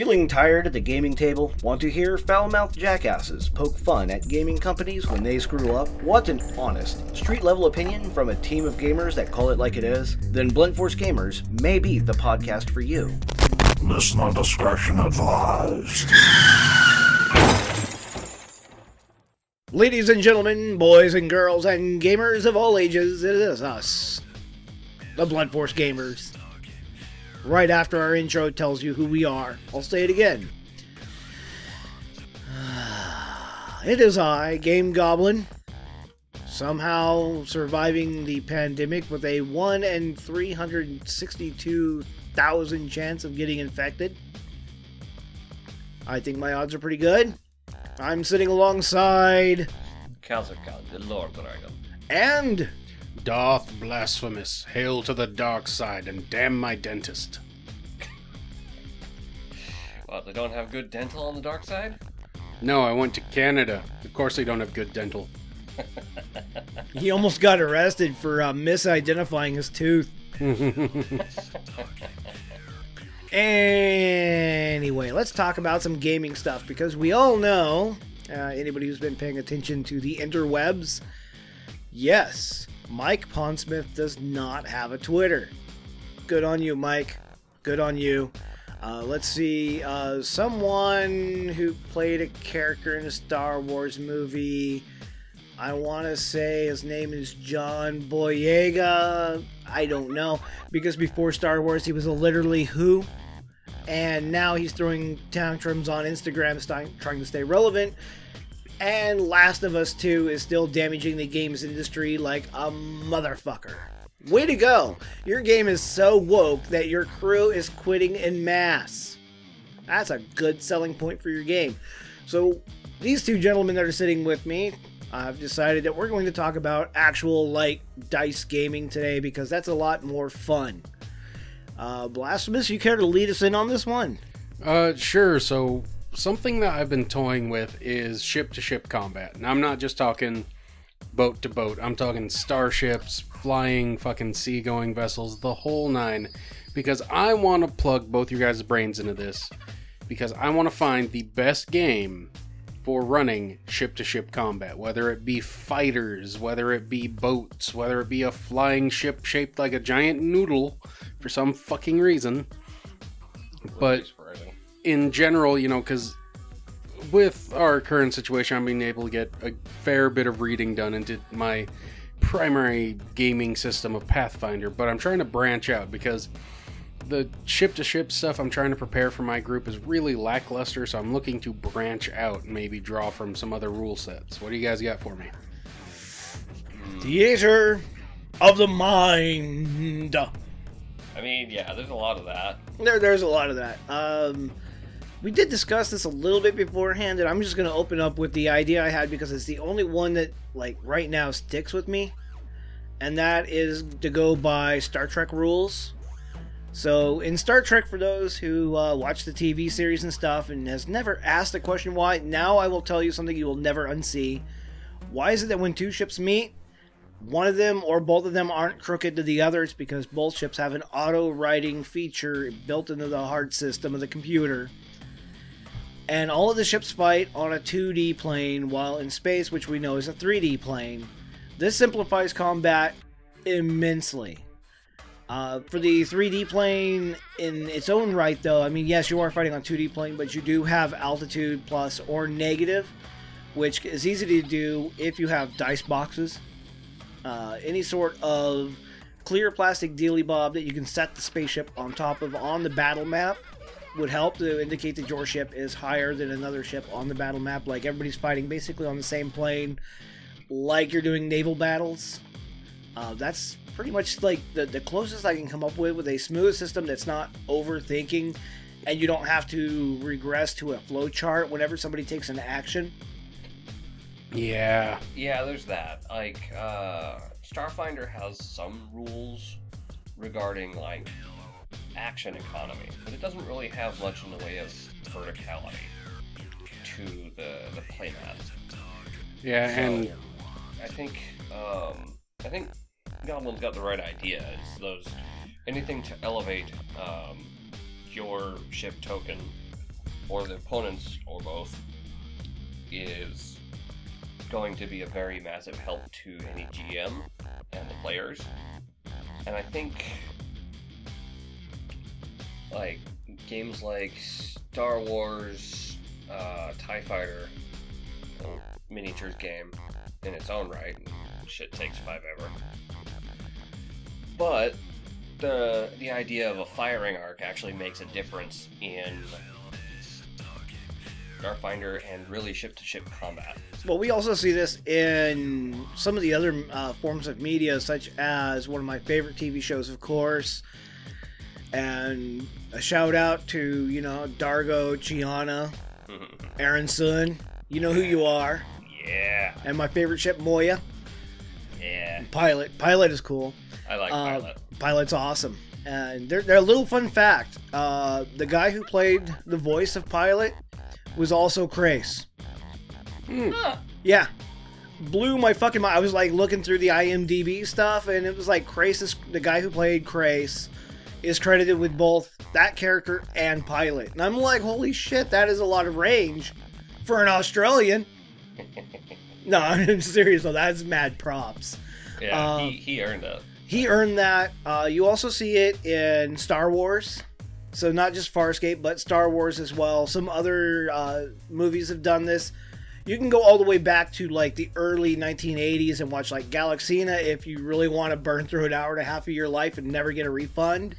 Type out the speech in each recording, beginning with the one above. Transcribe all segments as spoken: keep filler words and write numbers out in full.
Feeling tired at the gaming table? Want to hear foul-mouthed jackasses poke fun at gaming companies when they screw up? Want an honest, street-level opinion from a team of gamers that call it like it is? Then Blunt Force Gamers may be the podcast for you. Listener discretion advised. Ladies and gentlemen, boys and girls, and gamers of all ages, it is us, the Blunt Force Gamers. Right after our intro tells you who we are. I'll say it again. It is I, Game Goblin, somehow surviving the pandemic with a one in three hundred sixty-two thousand chance of getting infected. I think my odds are pretty good. I'm sitting alongside Kazurkan, the Lord Dragon, and Darth Blasphemous, hail to the dark side and damn my dentist. Well, they don't have good dental on the dark side? No, I went to Canada. Of course they don't have good dental. He almost got arrested for uh, misidentifying his tooth. Anyway, let's talk about some gaming stuff, because we all know, uh, anybody who's been paying attention to the interwebs, yes, Mike Pondsmith does not have a Twitter. Good on you, Mike. Good on you. Uh, let's see. Uh, someone who played a character in a Star Wars movie. I want to say his name is John Boyega. I don't know. Because before Star Wars, he was a literally who. And now he's throwing tantrums on Instagram, st- trying to stay relevant. And Last of Us two is still damaging the games industry like a motherfucker. Way to go! Your game is so woke that your crew is quitting en masse. That's a good selling point for your game. So, these two gentlemen that are sitting with me, I've decided that we're going to talk about actual, like, dice gaming today, because that's a lot more fun. Uh, Blasphemous, you care to lead us in on this one? Uh, sure, so... Something that I've been toying with is ship-to-ship combat. And I'm not just talking boat-to-boat. I'm talking starships, flying fucking sea-going vessels, the whole nine. Because I want to plug both your guys' brains into this. Because I want to find the best game for running ship-to-ship combat. Whether it be fighters, whether it be boats, whether it be a flying ship shaped like a giant noodle for some fucking reason. But... in general, you know, because with our current situation, I'm being able to get a fair bit of reading done into my primary gaming system of Pathfinder, but I'm trying to branch out because the ship-to-ship stuff I'm trying to prepare for my group is really lackluster, so I'm looking to branch out and maybe draw from some other rule sets. What do you guys got for me? Theater of the Mind. I mean, yeah, there's a lot of that. There, There's a lot of that. Um... We did discuss this a little bit beforehand, and I'm just going to open up with the idea I had because it's the only one that, like, right now sticks with me. And that is to go by Star Trek rules. So, in Star Trek, for those who uh, watch the T V series and stuff and has never asked the question why, now I will tell you something you will never unsee. Why is it that when two ships meet, one of them or both of them aren't crooked to the other? It's because both ships have an auto-writing feature built into the hard system of the computer. And all of the ships fight on a two D plane while in space, which we know is a three D plane. This simplifies combat immensely. Uh, for the three D plane in its own right, though, I mean, yes, you are fighting on two D plane, but you do have altitude plus or negative, which is easy to do if you have dice boxes. Uh, any sort of clear plastic dealy bob that you can set the spaceship on top of on the battle map would help to indicate that your ship is higher than another ship on the battle map. Like, everybody's fighting basically on the same plane, like you're doing naval battles. Uh, that's pretty much, like, the, the closest I can come up with with a smooth system that's not overthinking, and you don't have to regress to a flow chart whenever somebody takes an action. Yeah. Yeah, there's that. Like, uh, Starfinder has some rules regarding, like, action economy, but it doesn't really have much in the way of verticality to the, the playmat. Yeah, so and I think um, I think Goblin's got the right idea. It's those anything to elevate um, your ship token or the opponents, or both, is going to be a very massive help to any G M and the players. And I think, like, games like Star Wars, uh, TIE Fighter, a miniatures game in its own right, shit takes five ever. But the the idea of a firing arc actually makes a difference in Starfinder and really ship-to-ship combat. Well, we also see this in some of the other uh, forms of media, such as one of my favorite T V shows, of course. And a shout out to, you know, Dargo, Chiana, mm-hmm. Aronson. You know who you are. Yeah. And my favorite ship, Moya. Yeah. And Pilot. Pilot is cool. I like uh, Pilot. Pilot's awesome. And they're, they're a little fun fact. Uh, the guy who played the voice of Pilot was also Krace. Mm. Huh. Yeah. Blew my fucking mind. I was like looking through the I M D B stuff, and it was like Krace is the guy who played Krace is credited with both that character and Pilot. And I'm like, holy shit, that is a lot of range for an Australian. No, I'm serious though. That's mad props. Yeah, um, he, he earned that. He earned that. Uh, you also see it in Star Wars. So not just Farscape, but Star Wars as well. Some other uh, movies have done this. You can go all the way back to like the early nineteen eighties and watch like Galaxina if you really want to burn through an hour and a half of your life and never get a refund.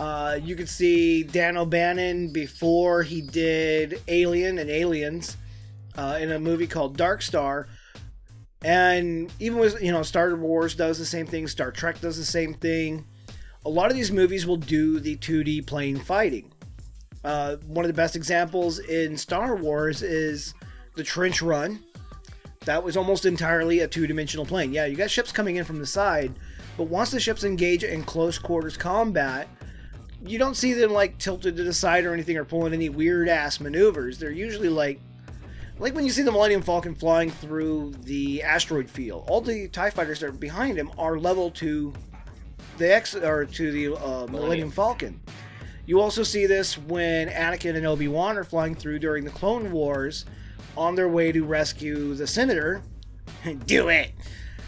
uh, you can see Dan O'Bannon before he did Alien and Aliens uh, in a movie called Dark Star. And even with, you know, Star Wars does the same thing. Star Trek does the same thing. A lot of these movies will do the two D plane fighting. Uh, one of the best examples in Star Wars is the trench run. That was almost entirely a two-dimensional plane. Yeah, you got ships coming in from the side, but once the ships engage in close quarters combat, you don't see them like tilted to the side or anything or pulling any weird-ass maneuvers. They're usually like, like when you see the Millennium Falcon flying through the asteroid field. All the TIE fighters that are behind him are level to the X or to the uh, Millennium Falcon. You also see this when Anakin and Obi-Wan are flying through during the Clone Wars on their way to rescue the Senator. Do it!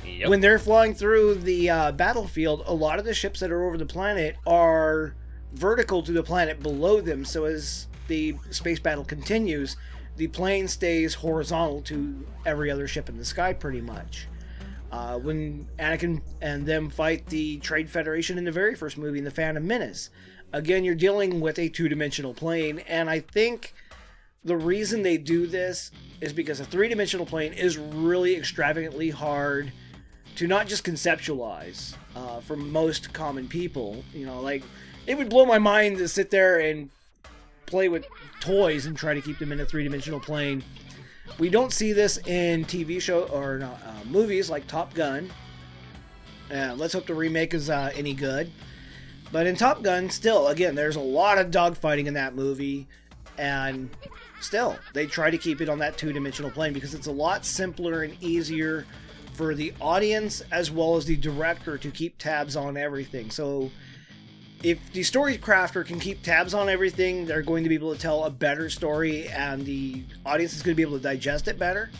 Yep. When they're flying through the uh, battlefield, a lot of the ships that are over the planet are vertical to the planet below them, so as the space battle continues, the plane stays horizontal to every other ship in the sky, pretty much. Uh, when Anakin and them fight the Trade Federation in the very first movie, in The Phantom Menace. Again, you're dealing with a two-dimensional plane, and I think the reason they do this is because a three-dimensional plane is really extravagantly hard to not just conceptualize uh, for most common people. You know, like, it would blow my mind to sit there and play with toys and try to keep them in a three-dimensional plane. We don't see this in T V show or uh, movies like Top Gun. Uh, let's hope the remake is uh, any good. But in Top Gun, still, again, there's a lot of dogfighting in that movie. And still, they try to keep it on that two-dimensional plane because it's a lot simpler and easier for the audience as well as the director to keep tabs on everything. So if the story crafter can keep tabs on everything, they're going to be able to tell a better story and the audience is going to be able to digest it better.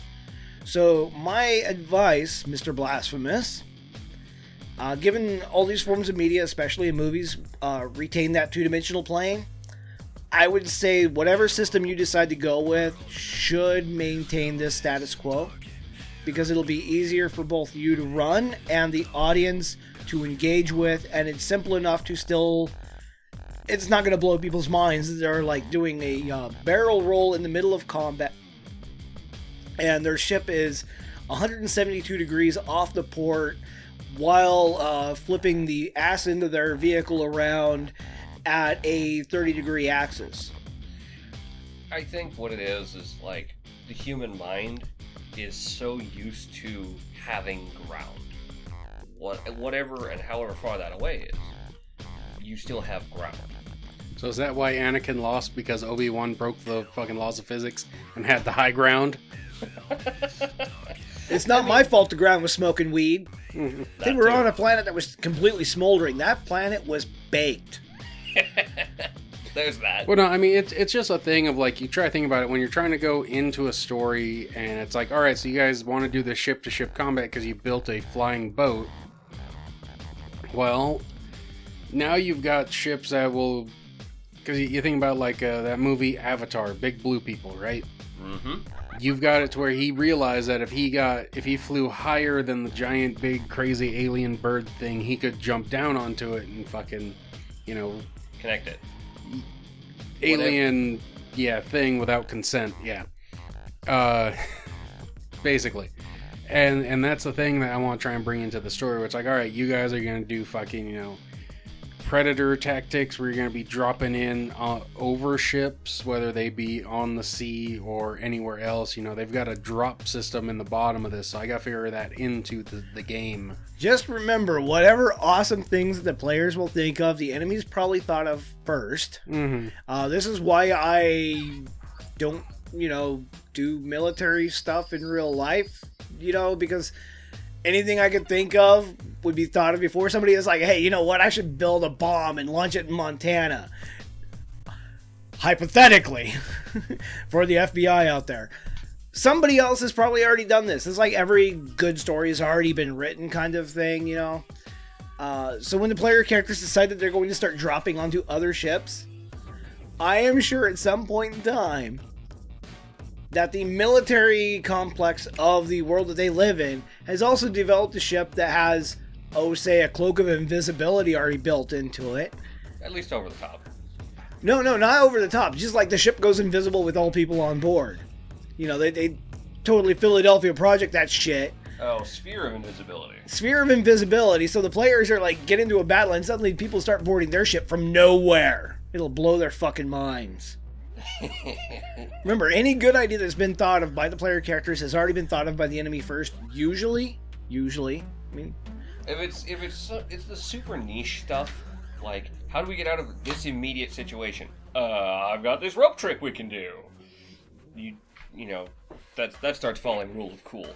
So my advice, Mister Blasphemous, uh, given all these forms of media, especially in movies, uh, retain that two-dimensional plane. I would say whatever system you decide to go with should maintain this status quo because it'll be easier for both you to run and the audience to engage with, and it's simple enough to still, it's not going to blow people's minds. They're like doing a uh, barrel roll in the middle of combat and their ship is one hundred seventy-two degrees off the port while uh, flipping the ass end of their vehicle around at a thirty degree axis. I think what it is is like the human mind is so used to having ground. What, whatever and however far that away is, you still have ground. So is that why Anakin lost? Because Obi-Wan broke the fucking laws of physics and had the high ground? It's not I mean, my fault the ground was smoking weed. They were too. On a planet that was completely smoldering. That planet was baked. there's that. Well, no, I mean, it's it's just a thing of, like, you try to think about it when you're trying to go into a story, and it's like, all right, so you guys want to do the ship-to-ship combat because you built a flying boat. Well, now you've got ships that will... Because you, you think about, like, uh, that movie Avatar, Big Blue People, right? Mm-hmm. You've got it to where he realized that if he got if he flew higher than the giant, big, crazy alien bird thing, he could jump down onto it and fucking, you know... Connect it. Alien, Whatever. yeah, thing without consent, yeah. Uh, basically. And and that's the thing that I want to try and bring into the story, where it's like, all right, you guys are going to do fucking, you know, predator tactics where you're going to be dropping in uh, over ships, whether they be on the sea or anywhere else. You know, they've got a drop system in the bottom of this, so I got to figure that into the, the game. Just remember, whatever awesome things the players will think of, the enemies probably thought of first. Mm-hmm. Uh, this is why I don't, you know, do military stuff in real life, you know, because anything I could think of would be thought of before somebody is like, hey, you know what? I should build a bomb and launch it in Montana. Hypothetically, for the F B I out there. Somebody else has probably already done this. It's like every good story has already been written kind of thing, you know? Uh, so when the player characters decide that they're going to start dropping onto other ships, I am sure at some point in time that the military complex of the world that they live in has also developed a ship that has, oh, say, a cloak of invisibility already built into it. At least over the top. No, no, not over the top. Just like the ship goes invisible with all people on board. You know, they, they totally Philadelphia Project that shit. Oh, sphere of invisibility. Sphere of invisibility. So the players are like, get into a battle and suddenly people start boarding their ship from nowhere. It'll blow their fucking minds. Remember, any good idea that's been thought of by the player characters has already been thought of by the enemy first. Usually, usually. I mean, if it's if it's it's the super niche stuff, like how do we get out of this immediate situation? Uh, I've got this rope trick we can do. You you know, that that starts following rule of cool.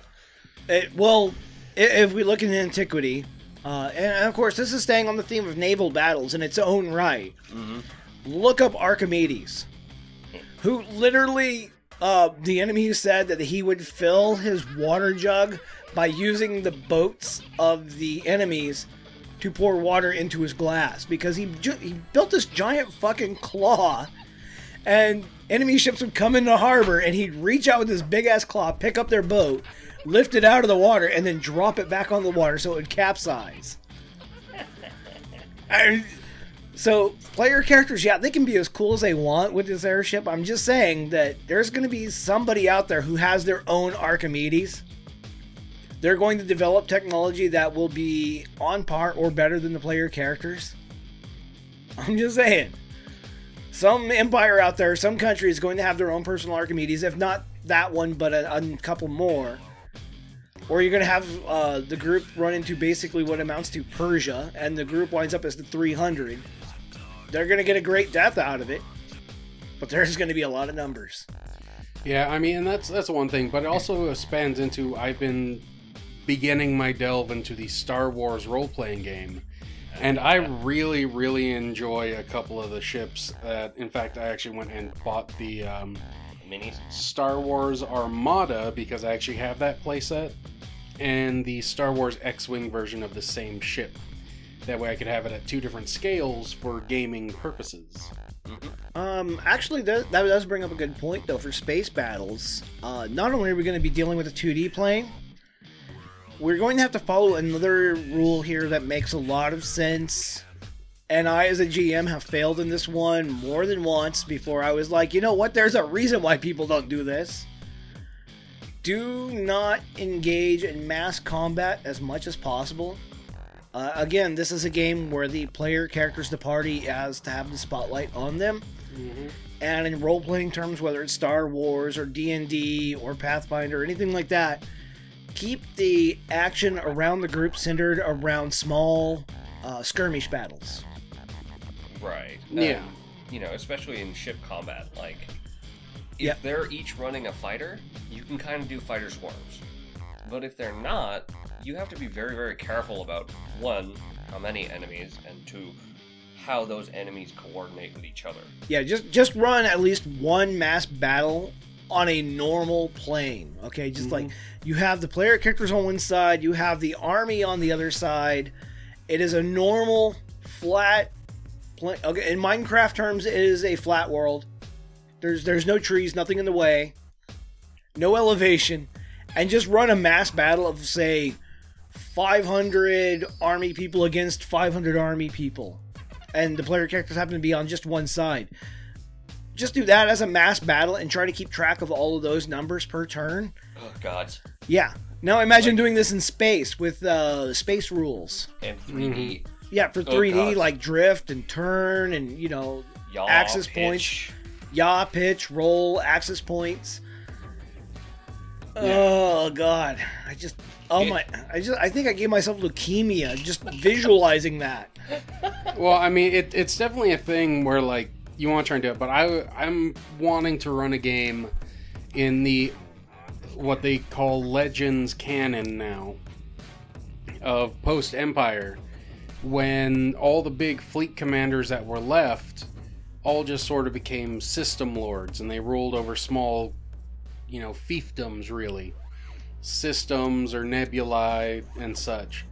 It, well, if we look in antiquity, uh, and of course this is staying on the theme of naval battles in its own right. Mm-hmm. Look up Archimedes, who literally, uh, the enemy said that he would fill his water jug by using the boats of the enemies to pour water into his glass. Because he ju- he built this giant fucking claw, and enemy ships would come into harbor, and he'd reach out with his big-ass claw, pick up their boat, lift it out of the water, and then drop it back on the water so it would capsize. And... So, player characters, yeah, they can be as cool as they want with this airship. I'm just saying that there's going to be somebody out there who has their own Archimedes. They're going to develop technology that will be on par or better than the player characters. I'm just saying. Some empire out there, some country is going to have their own personal Archimedes. If not that one, but a, a couple more. Or you're going to have uh, the group run into basically what amounts to Persia, and the group winds up as the three hundred. They're going to get a great death out of it, but there's going to be a lot of numbers. Yeah, I mean, that's that's one thing, but it also spans into, I've been beginning my delve into the Star Wars role-playing game, and I really, really enjoy a couple of the ships. That, in fact, I actually went and bought the um, Minis. Star Wars Armada, because I actually have that playset, and the Star Wars X-Wing version of the same ship. That way I could have it at two different scales for gaming purposes. Um, actually, that, that does bring up a good point, though, for space battles. Uh, not only are we going to be dealing with a two D plane, we're going to have to follow another rule here that makes a lot of sense. And I, as a G M, have failed in this one more than once before I was like, you know what, there's a reason why people don't do this. Do not engage in mass combat as much as possible. Uh, again, this is a game where the player characters, the party, has to have the spotlight on them. Mm-hmm. And in role-playing terms, whether it's Star Wars or D and D or Pathfinder or anything like that, keep the action around the group centered around small uh, skirmish battles. Right. Yeah. Um, you know, especially in ship combat, like, if yep. they're each running a fighter, you can kind of do fighter swarms. But if they're not, you have to be very, very careful about, one, how many enemies, and two, how those enemies coordinate with each other. Yeah, just just run at least one mass battle on a normal plane, okay? Just mm-hmm. like, you have the player characters on one side, you have the army on the other side. It is a normal, flat plane. Okay, in Minecraft terms, it is a flat world. There's there's no trees, nothing in the way, no elevation, and just run a mass battle of, say, five hundred army people against five hundred army people, and the player characters happen to be on just one side. Just do that as a mass battle and try to keep track of all of those numbers per turn. Oh, God. Yeah. Now imagine like, doing this in space with uh, space rules. And three D. Mm-hmm. Yeah, for three D, oh, like drift and turn and, you know, yaw, axis pitch. points. Yaw, pitch, roll, axis points. Yeah. Oh, God. I just... Oh my! I just I think I gave myself leukemia just visualizing that. Well, I mean, it, it's definitely a thing where like you want to try and do it, but I I'm wanting to run a game in the what they call Legends canon now of post Empire, when all the big fleet commanders that were left all just sort of became system lords and they ruled over small, you know, fiefdoms really. Systems or nebulae and such,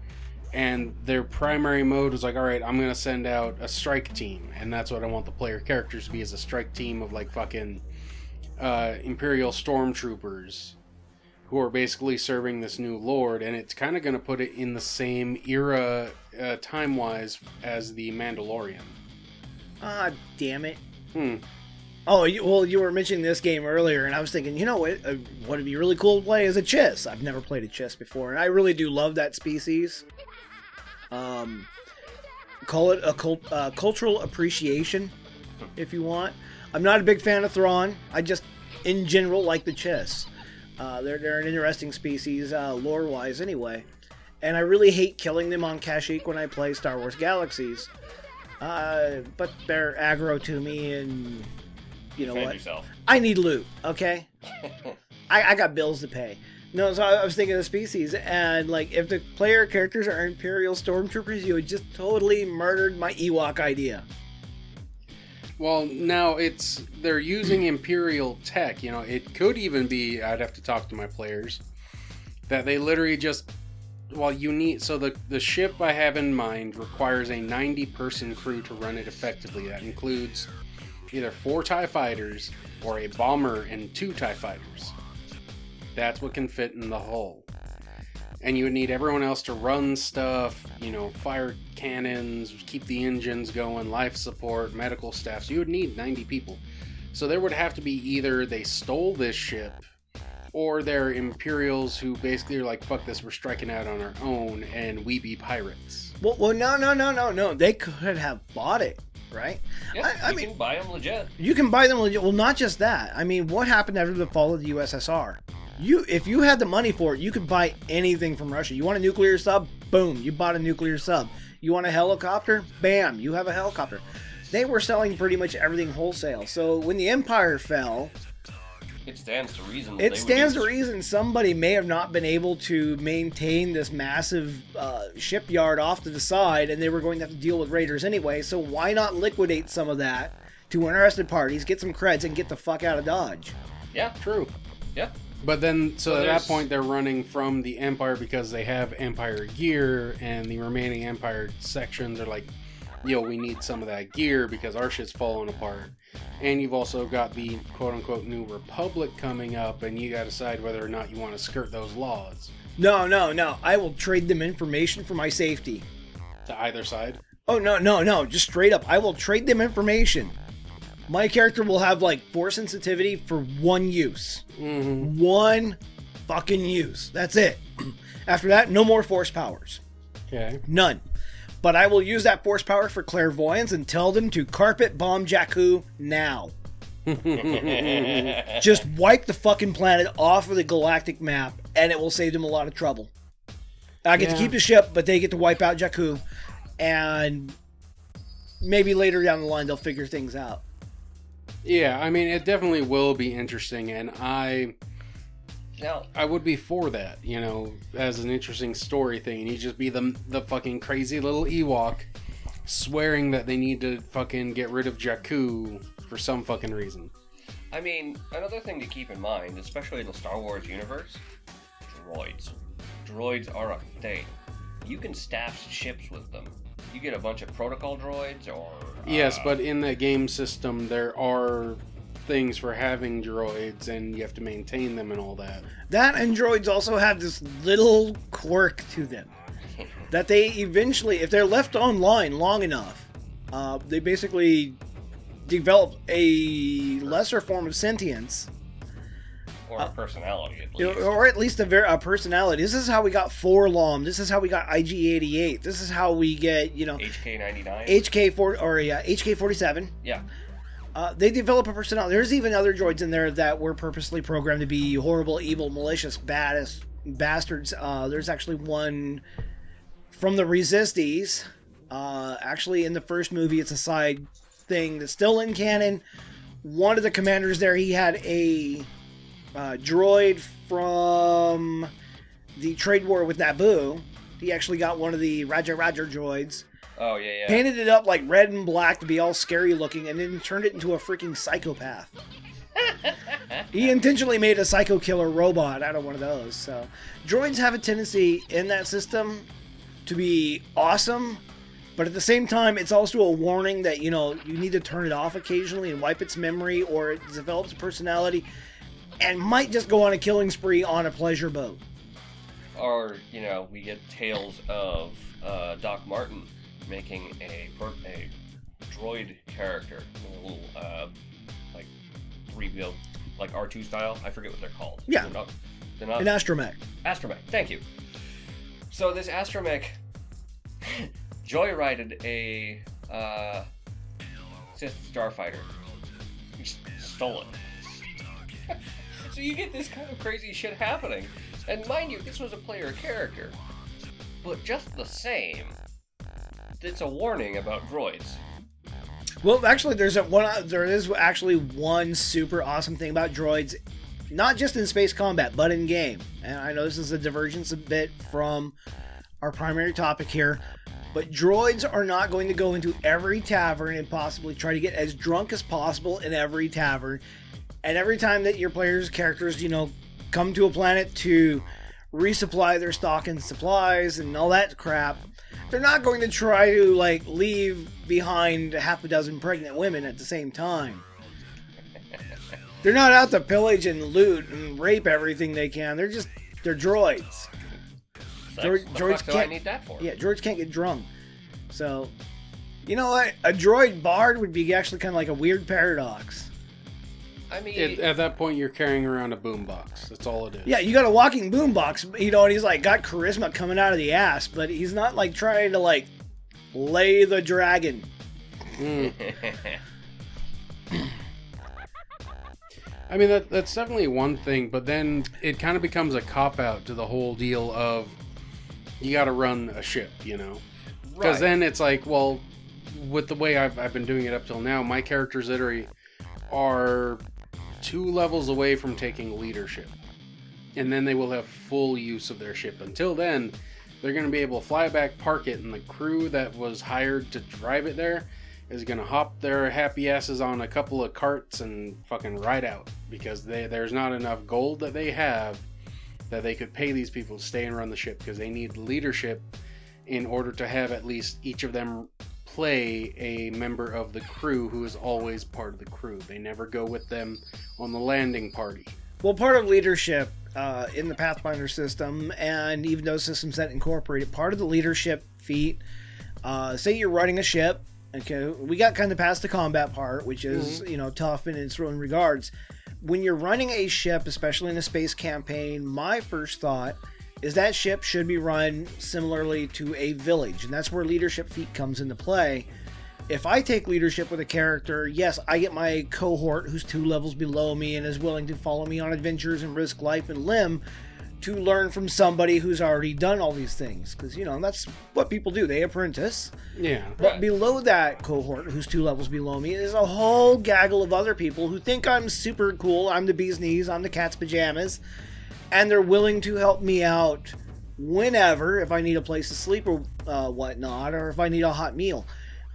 and their primary mode was like, all right, I'm gonna send out a strike team, and that's what I want the player characters to be, is a strike team of like fucking uh Imperial stormtroopers who are basically serving this new lord, and it's kind of gonna put it in the same era uh, time wise as the Mandalorian. Ah, damn it. hmm Oh, well, you were mentioning this game earlier, and I was thinking, you know what, what would be really cool to play is a Chiss. I've never played a Chiss before, and I really do love that species. Um, call it a cult, uh, cultural appreciation, if you want. I'm not a big fan of Thrawn. I just, in general, like the Chiss. Uh, they're, they're an interesting species, uh, lore-wise, anyway. And I really hate killing them on Kashyyyk when I play Star Wars Galaxies. Uh, but they're aggro to me, and... You know what? Yourself. I need loot, okay? I, I got bills to pay. No, so I, I was thinking of the species, and like if the player characters are Imperial Stormtroopers, you had just totally murdered my Ewok idea. Well, now it's they're using Imperial tech. You know, it could even be, I'd have to talk to my players, that they literally just, well, you need, so the, the ship I have in mind requires a ninety-person crew to run it effectively. That includes... either four TIE Fighters or a bomber and two TIE Fighters. That's what can fit in the hull. And you would need everyone else to run stuff, you know, fire cannons, keep the engines going, life support, medical staff. So you would need ninety people. So there would have to be either they stole this ship or they're Imperials who basically are like, fuck this, we're striking out on our own and we be pirates. Well, well no, no, no, no, no. They could have bought it. Right? Yeah, I, I you mean, can buy them legit. You can buy them legit. Well, not just that. I mean, what happened after the fall of the U S S R? You, if you had the money for it, you could buy anything from Russia. You want a nuclear sub? Boom. You bought a nuclear sub. You want a helicopter? Bam. You have a helicopter. They were selling pretty much everything wholesale. So when the Empire fell... It stands to reason. It stands to reason somebody may have not been able to maintain this massive uh, shipyard off to the side, and they were going to have to deal with raiders anyway, so why not liquidate some of that to interested parties, get some creds, and get the fuck out of Dodge? Yeah, true. Yeah. But then, so, so at there's... that point, they're running from the Empire because they have Empire gear, and the remaining Empire sections are like, yo, we need some of that gear because our shit's falling apart. And you've also got the quote-unquote New Republic coming up, and you got to decide whether or not you want to skirt those laws. No, no, no. I will trade them information for my safety. To either side? Oh, no, no, no. Just straight up. I will trade them information. My character will have, like, force sensitivity for one use. Mm-hmm. One fucking use. That's it. After that, no more force powers. Okay. None. But I will use that force power for clairvoyance and tell them to carpet bomb Jakku now. Just wipe the fucking planet off of the galactic map, and it will save them a lot of trouble. I get yeah. to keep the ship, but they get to wipe out Jakku, and maybe later down the line they'll figure things out. Yeah, I mean, it definitely will be interesting, and I... Now, I would be for that, you know, as an interesting story thing. And you'd just be the, the fucking crazy little Ewok swearing that they need to fucking get rid of Jakku for some fucking reason. I mean, another thing to keep in mind, especially in the Star Wars universe, droids. Droids are a thing. You can staff ships with them. You get a bunch of protocol droids or... Uh... Yes, but in the game system, there are things for having droids, and you have to maintain them and all that. That and droids also have this little quirk to them. That they eventually, if they're left online long enough, uh, they basically develop a lesser form of sentience. Or uh, a personality, at least. Or at least a, ver- a personality. This is how we got Forlom. This is how we got I G eighty-eight. This is how we get, you know... H K ninety-nine. H K four, or yeah, H K forty-seven. Yeah. Uh, they develop a personality. There's even other droids in there that were purposely programmed to be horrible, evil, malicious, badass bastards. Uh, there's actually one... From the Resisties, uh, actually in the first movie, it's a side thing that's still in canon. One of the commanders there, he had a uh, droid from the trade war with Naboo. He actually got one of the Roger Roger droids. Oh, yeah, yeah. Painted it up like red and black to be all scary looking, and then turned it into a freaking psychopath. He intentionally made a psycho killer robot out of one of those. So, droids have a tendency in that system to be awesome, but at the same time, it's also a warning that, you know, you need to turn it off occasionally and wipe its memory, or it develops a personality and might just go on a killing spree on a pleasure boat. Or, you know, we get tales of uh, Doc Martin making a, a droid character, a little, uh, like, rebuilt, like R two style. I forget what they're called. Yeah. They're not, they're not... An astromech. Astromech, thank you. So this astromech joyrided a uh, Sith starfighter. He stole it. So you get this kind of crazy shit happening. And mind you, this was a player character. But just the same, it's a warning about droids. Well, actually, there's a one. There is actually one super awesome thing about droids. Not just in space combat, but in game. And I know this is a divergence a bit from our primary topic here, but droids are not going to go into every tavern and possibly try to get as drunk as possible in every tavern. And every time that your players' characters, you know, come to a planet to resupply their stock and supplies and all that crap, they're not going to try to, like, leave behind half a dozen pregnant women at the same time. They're not out to pillage and loot and rape everything they can. They're just, they're droids. George, the George fuck can't, do I need that for? Yeah, droids can't get drunk. So, you know what? A droid bard would be actually kind of like a weird paradox. I mean... It, at that point, you're carrying around a boombox. That's all it is. Yeah, you got a walking boombox, you know, and he's like got charisma coming out of the ass, but he's not like trying to like lay the dragon. Mm. I mean, that that's definitely one thing, but then it kind of becomes a cop-out to the whole deal of you got to run a ship, you know? Because right. Then it's like, well, with the way I've, I've been doing it up till now, my characters literally are two levels away from taking leadership. And then they will have full use of their ship. Until then, they're going to be able to fly back, park it, and the crew that was hired to drive it there is going to hop their happy asses on a couple of carts and fucking ride out because they, there's not enough gold that they have that they could pay these people to stay and run the ship because they need leadership in order to have at least each of them play a member of the crew who is always part of the crew. They never go with them on the landing party. Well, part of leadership uh, in the Pathfinder system and even those systems that incorporate it, part of the leadership feat, uh, say you're running a ship. Okay, we got kind of past the combat part, which is, mm-hmm. you know, tough in its own regards. When you're running a ship, especially in a space campaign, my first thought is that ship should be run similarly to a village, and that's where leadership feat comes into play. If I take leadership with a character, yes, I get my cohort who's two levels below me and is willing to follow me on adventures and risk life and limb to learn from somebody who's already done all these things. Because, you know, that's what people do. They apprentice. Yeah. But right. Below that cohort, who's two levels below me, is a whole gaggle of other people who think I'm super cool. I'm the bee's knees. I'm the cat's pajamas. And they're willing to help me out whenever, if I need a place to sleep or uh, whatnot, or if I need a hot meal.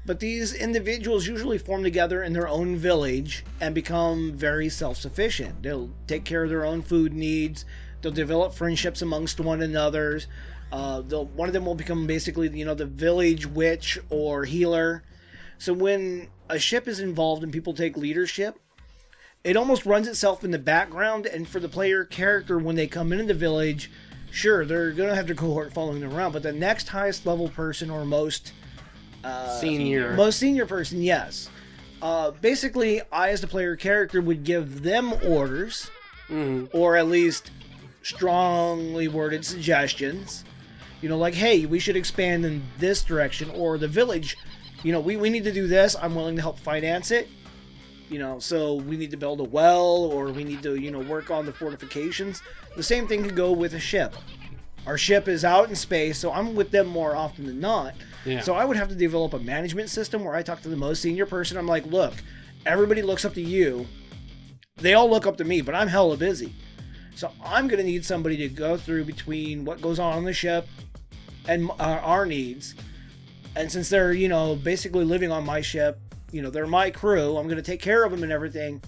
But these individuals usually form together in their own village and become very self-sufficient. They'll take care of their own food needs. They'll develop friendships amongst one another. Uh, they'll, one of them will become basically, you know, the village witch or healer. So when a ship is involved and people take leadership, it almost runs itself in the background. And for the player character, when they come into the village, sure, they're going to have their cohort following them around. But the next highest level person or most... Uh, senior. Most senior person, yes. Uh, basically, I, as the player character, would give them orders, mm. or at least strongly worded suggestions. You know, like, hey, we should expand in this direction, or the village, you know, we, we need to do this. I'm willing to help finance it. You know, so we need to build a well, or we need to, you know, work on the fortifications. The same thing could go with a ship. Our ship is out in space, so I'm with them more often than not. Yeah. So I would have to develop a management system where I talk to the most senior person. I'm like, look, everybody looks up to you. They all look up to me, but I'm hella busy. So I'm going to need somebody to go through between what goes on on the ship and uh, our needs. And since they're, you know, basically living on my ship, you know, they're my crew. I'm going to take care of them and everything.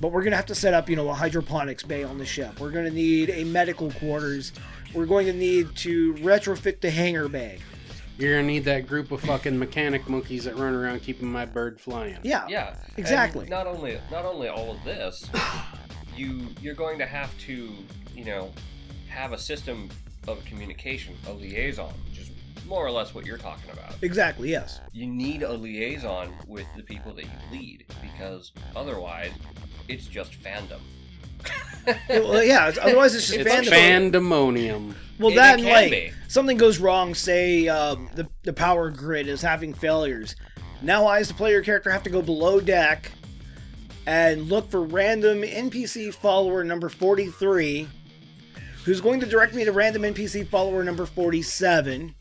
But we're going to have to set up, you know, a hydroponics bay on the ship. We're going to need a medical quarters. We're going to need to retrofit the hangar bay. You're going to need that group of fucking mechanic monkeys that run around keeping my bird flying. Yeah, yeah, exactly. And not only not only all of this, you, you're going to have to, you know, have a system of communication, a liaison, which is more or less what you're talking about. Exactly, yes. You need a liaison with the people that you lead, because otherwise... it's just fandom. Well, yeah, otherwise it's just it's fandom. Fandemonium. Well, that and like be. Something goes wrong, say um, the, the power grid is having failures. Now I, as the player character, have to go below deck and look for random N P C follower number forty-three, who's going to direct me to random N P C follower number forty-seven.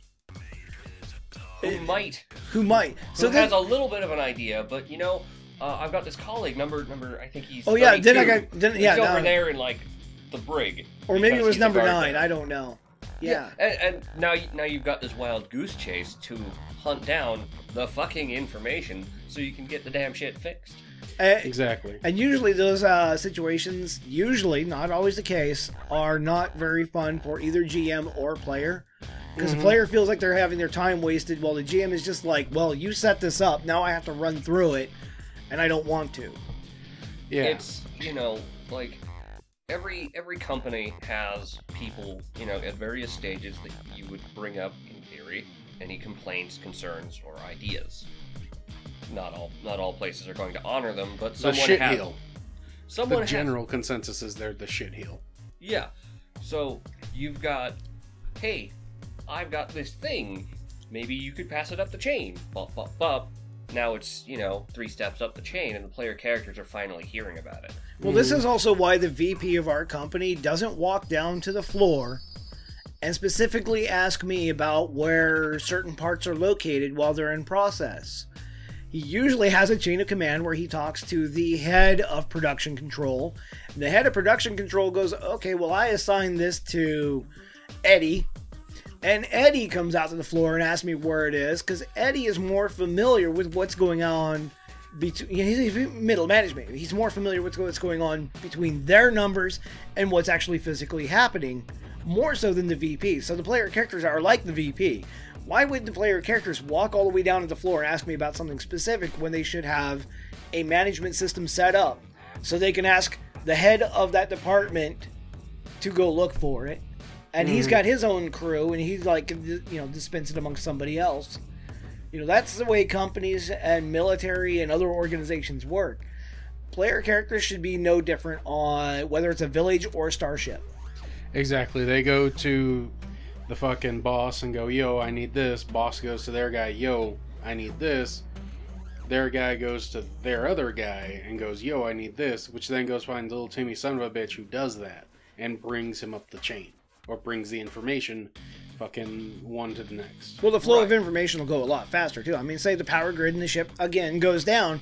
Who might. Who might. So who has a little bit of an idea, but you know... Uh, I've got this colleague, number, number. I think he's. Oh yeah, then I got. Then, yeah, he's over no. there in like the brig, or maybe it was number nine. There. I don't know. Yeah, yeah. And, and now, now you've got this wild goose chase to hunt down the fucking information so you can get the damn shit fixed. And, exactly. And usually those uh, situations, usually not always the case, are not very fun for either G M or player, because mm-hmm. the player feels like they're having their time wasted, while the G M is just like, well, you set this up, now I have to run through it. And I don't want to. Yeah. It's, you know, like, every every company has people, you know, at various stages that you would bring up, in theory, any complaints, concerns, or ideas. Not all not all places are going to honor them, but someone has... The shit heel. Someone the general has, consensus is they're the shit heel. Yeah. So, you've got, hey, I've got this thing. Maybe you could pass it up the chain. Bop, bop, bop. Now it's, you know, three steps up the chain, and the player characters are finally hearing about it. Well, this is also why the V P of our company doesn't walk down to the floor and specifically ask me about where certain parts are located while they're in process. He usually has a chain of command where he talks to the head of production control. The head of production control goes, okay, well, I assigned this to Eddie. And Eddie comes out to the floor and asks me where it is, because Eddie is more familiar with what's going on between... You know, he's middle management. He's more familiar with what's going on between their numbers and what's actually physically happening, more so than the V P. So the player characters are like the V P. Why would the player characters walk all the way down to the floor and ask me about something specific when they should have a management system set up so they can ask the head of that department to go look for it? And mm-hmm. he's got his own crew, and he's like, you know, dispense it amongst somebody else. You know, that's the way companies and military and other organizations work. Player characters should be no different on whether it's a village or a starship. Exactly. They go to the fucking boss and go, yo, I need this. Boss goes to their guy, yo, I need this. Their guy goes to their other guy and goes, yo, I need this, which then goes find the little Timmy son of a bitch who does that and brings him up the chain. Or brings the information fucking one to the next. Well, the flow right. of information will go a lot faster, too. I mean, say the power grid in the ship, again, goes down.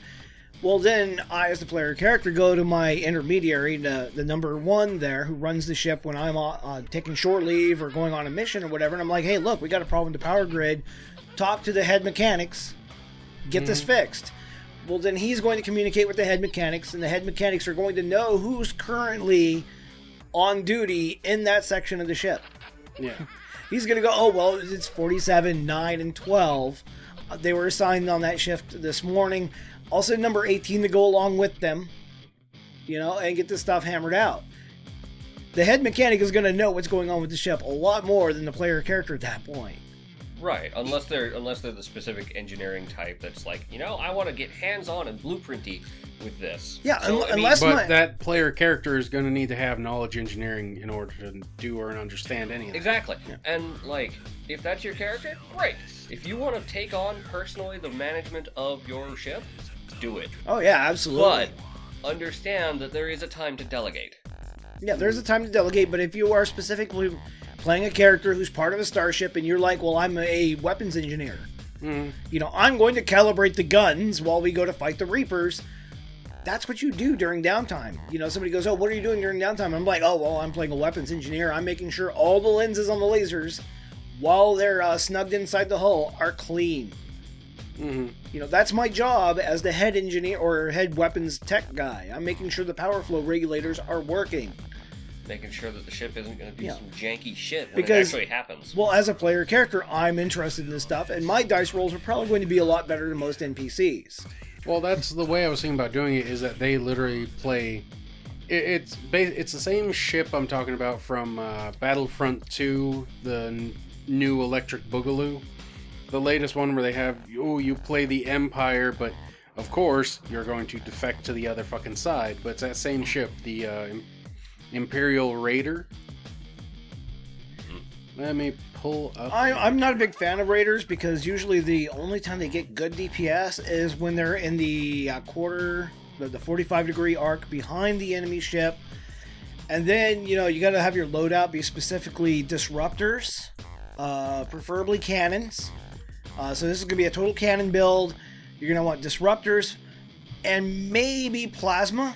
Well, then I, as the player character, go to my intermediary, the, the number one there, who runs the ship when I'm uh, taking shore leave or going on a mission or whatever. And I'm like, hey, look, we got a problem with the power grid. Talk to the head mechanics. get mm-hmm. this fixed. Well, then he's going to communicate with the head mechanics, and the head mechanics are going to know who's currently on duty in that section of the ship. Yeah. He's going to go, oh, well, it's forty-seven, nine, and twelve. Uh, they were assigned on that shift this morning. Also, number eighteen to go along with them, you know, and get this stuff hammered out. The head mechanic is going to know what's going on with the ship a lot more than the player character at that point. Right, unless they're unless they're the specific engineering type that's like, you know, I want to get hands-on and blueprinty with this. Yeah, so, un- I mean, unless but my... that player character is going to need to have knowledge engineering in order to do or understand anything. Exactly, yeah. And like, if that's your character, great. If you want to take on personally the management of your ship, do it. Oh yeah, absolutely. But understand that there is a time to delegate. Yeah, there's a time to delegate, but if you are specifically playing a character who's part of a starship and you're like, well, I'm a weapons engineer. Mm. You know, I'm going to calibrate the guns while we go to fight the Reapers. That's what you do during downtime. You know, somebody goes, oh, what are you doing during downtime? I'm like, oh, well, I'm playing a weapons engineer. I'm making sure all the lenses on the lasers, while they're uh, snugged inside the hull, are clean. Mm-hmm. You know, that's my job as the head engineer or head weapons tech guy. I'm making sure the power flow regulators are working. Making sure that the ship isn't going to do yeah. some janky shit when because, it actually happens. Well, as a player character, I'm interested in this stuff, and my dice rolls are probably going to be a lot better than most N P Cs. Well, that's the way I was thinking about doing it, is that they literally play... It, it's it's the same ship I'm talking about from uh, Battlefront two, the n- new Electric Boogaloo. The latest one where they have, oh, you play the Empire, but of course, you're going to defect to the other fucking side. But it's that same ship, the... Uh, Imperial Raider. Let me pull up. I, I'm not a big fan of Raiders because usually the only time they get good D P S is when they're in the uh, quarter, the, the forty-five degree arc behind the enemy ship. And then, you know, you got to have your loadout be specifically disruptors, uh, preferably cannons. Uh, so this is going to be a total cannon build. You're going to want disruptors and maybe plasma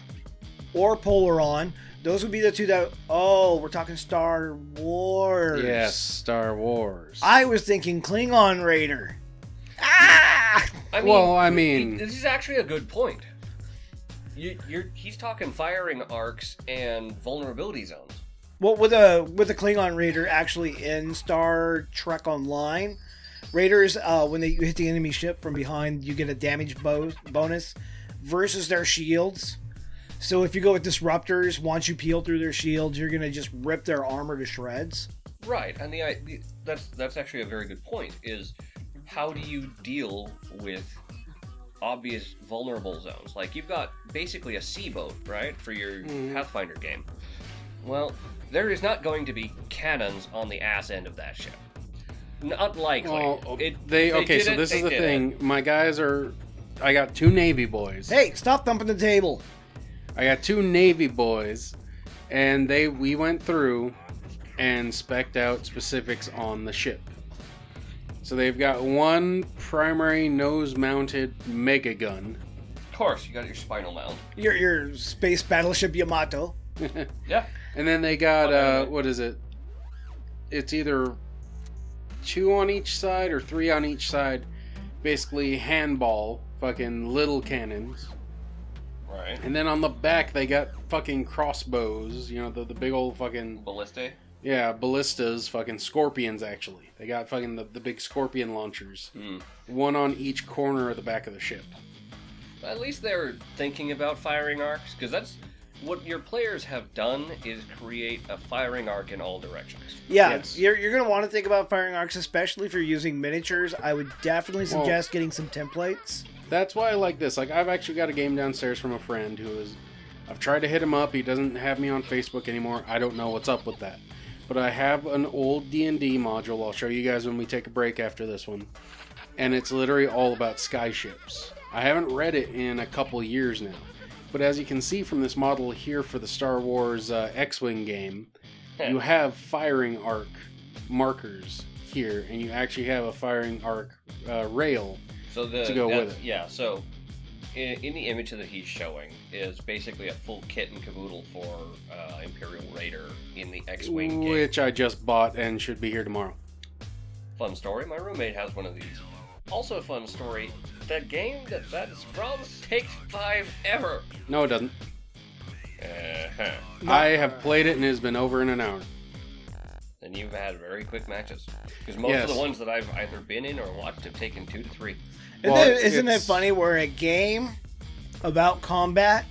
or polaron. Those would be the two that... Oh, we're talking Star Wars. Yes, Star Wars. I was thinking Klingon Raider. Ah! I mean, well, I mean... This is actually a good point. You, you're, he's talking firing arcs and vulnerability zones. Well, with a with a Klingon Raider actually in Star Trek Online, Raiders, uh, when they you hit the enemy ship from behind, you get a damage bo- bonus versus their shields. So if you go with disruptors, once you peel through their shields, you're gonna just rip their armor to shreds. Right, and the, the that's that's actually a very good point. Is how do you deal with obvious vulnerable zones? Like you've got basically a sea boat, right, for your mm. Pathfinder game. Well, there is not going to be cannons on the ass end of that ship. Not likely. Well, it, they, they okay. So it, this is the thing. It. My guys are. I got two Navy boys. Hey, stop thumping the table. I got two Navy boys, and they we went through and spec'd out specifics on the ship. So they've got one primary nose-mounted mega gun. Of course, you got your spinal mount. Your your space battleship Yamato. Yeah. And then they got uh, what is it? It's either two on each side or three on each side. Basically, handball fucking little cannons. Right. And then on the back, they got fucking crossbows, you know, the, the big old fucking... Ballistae? Yeah, ballistas, fucking scorpions, actually. They got fucking the, the big scorpion launchers. Mm. One on each corner of the back of the ship. At least they were thinking about firing arcs, because that's... What your players have done is create a firing arc in all directions. Yeah, yes. you're, you're going to want to think about firing arcs, especially if you're using miniatures. I would definitely suggest well, getting some templates. That's why I like this. Like, I've actually got a game downstairs from a friend who is... I've tried to hit him up. He doesn't have me on Facebook anymore. I don't know what's up with that. But I have an old D and D module. I'll show you guys when we take a break after this one. And it's literally all about skyships. I haven't read it in a couple years now. But as you can see from this model here for the Star Wars uh, X-Wing game, you have firing arc markers here, and you actually have a firing arc uh, rail so the, to go with it. Yeah, so in, in the image that he's showing is basically a full kit and caboodle for uh, Imperial Raider in the X-Wing game. Which I just bought and should be here tomorrow. Fun story, my roommate has one of these. Also a fun story. The game that that is from takes five ever. No, it doesn't. Uh-huh. I have played it and it has been over in an hour. And you've had very quick matches. Because most yes. of the ones that I've either been in or watched have taken two to three. Well, isn't it, isn't it funny where a game about combat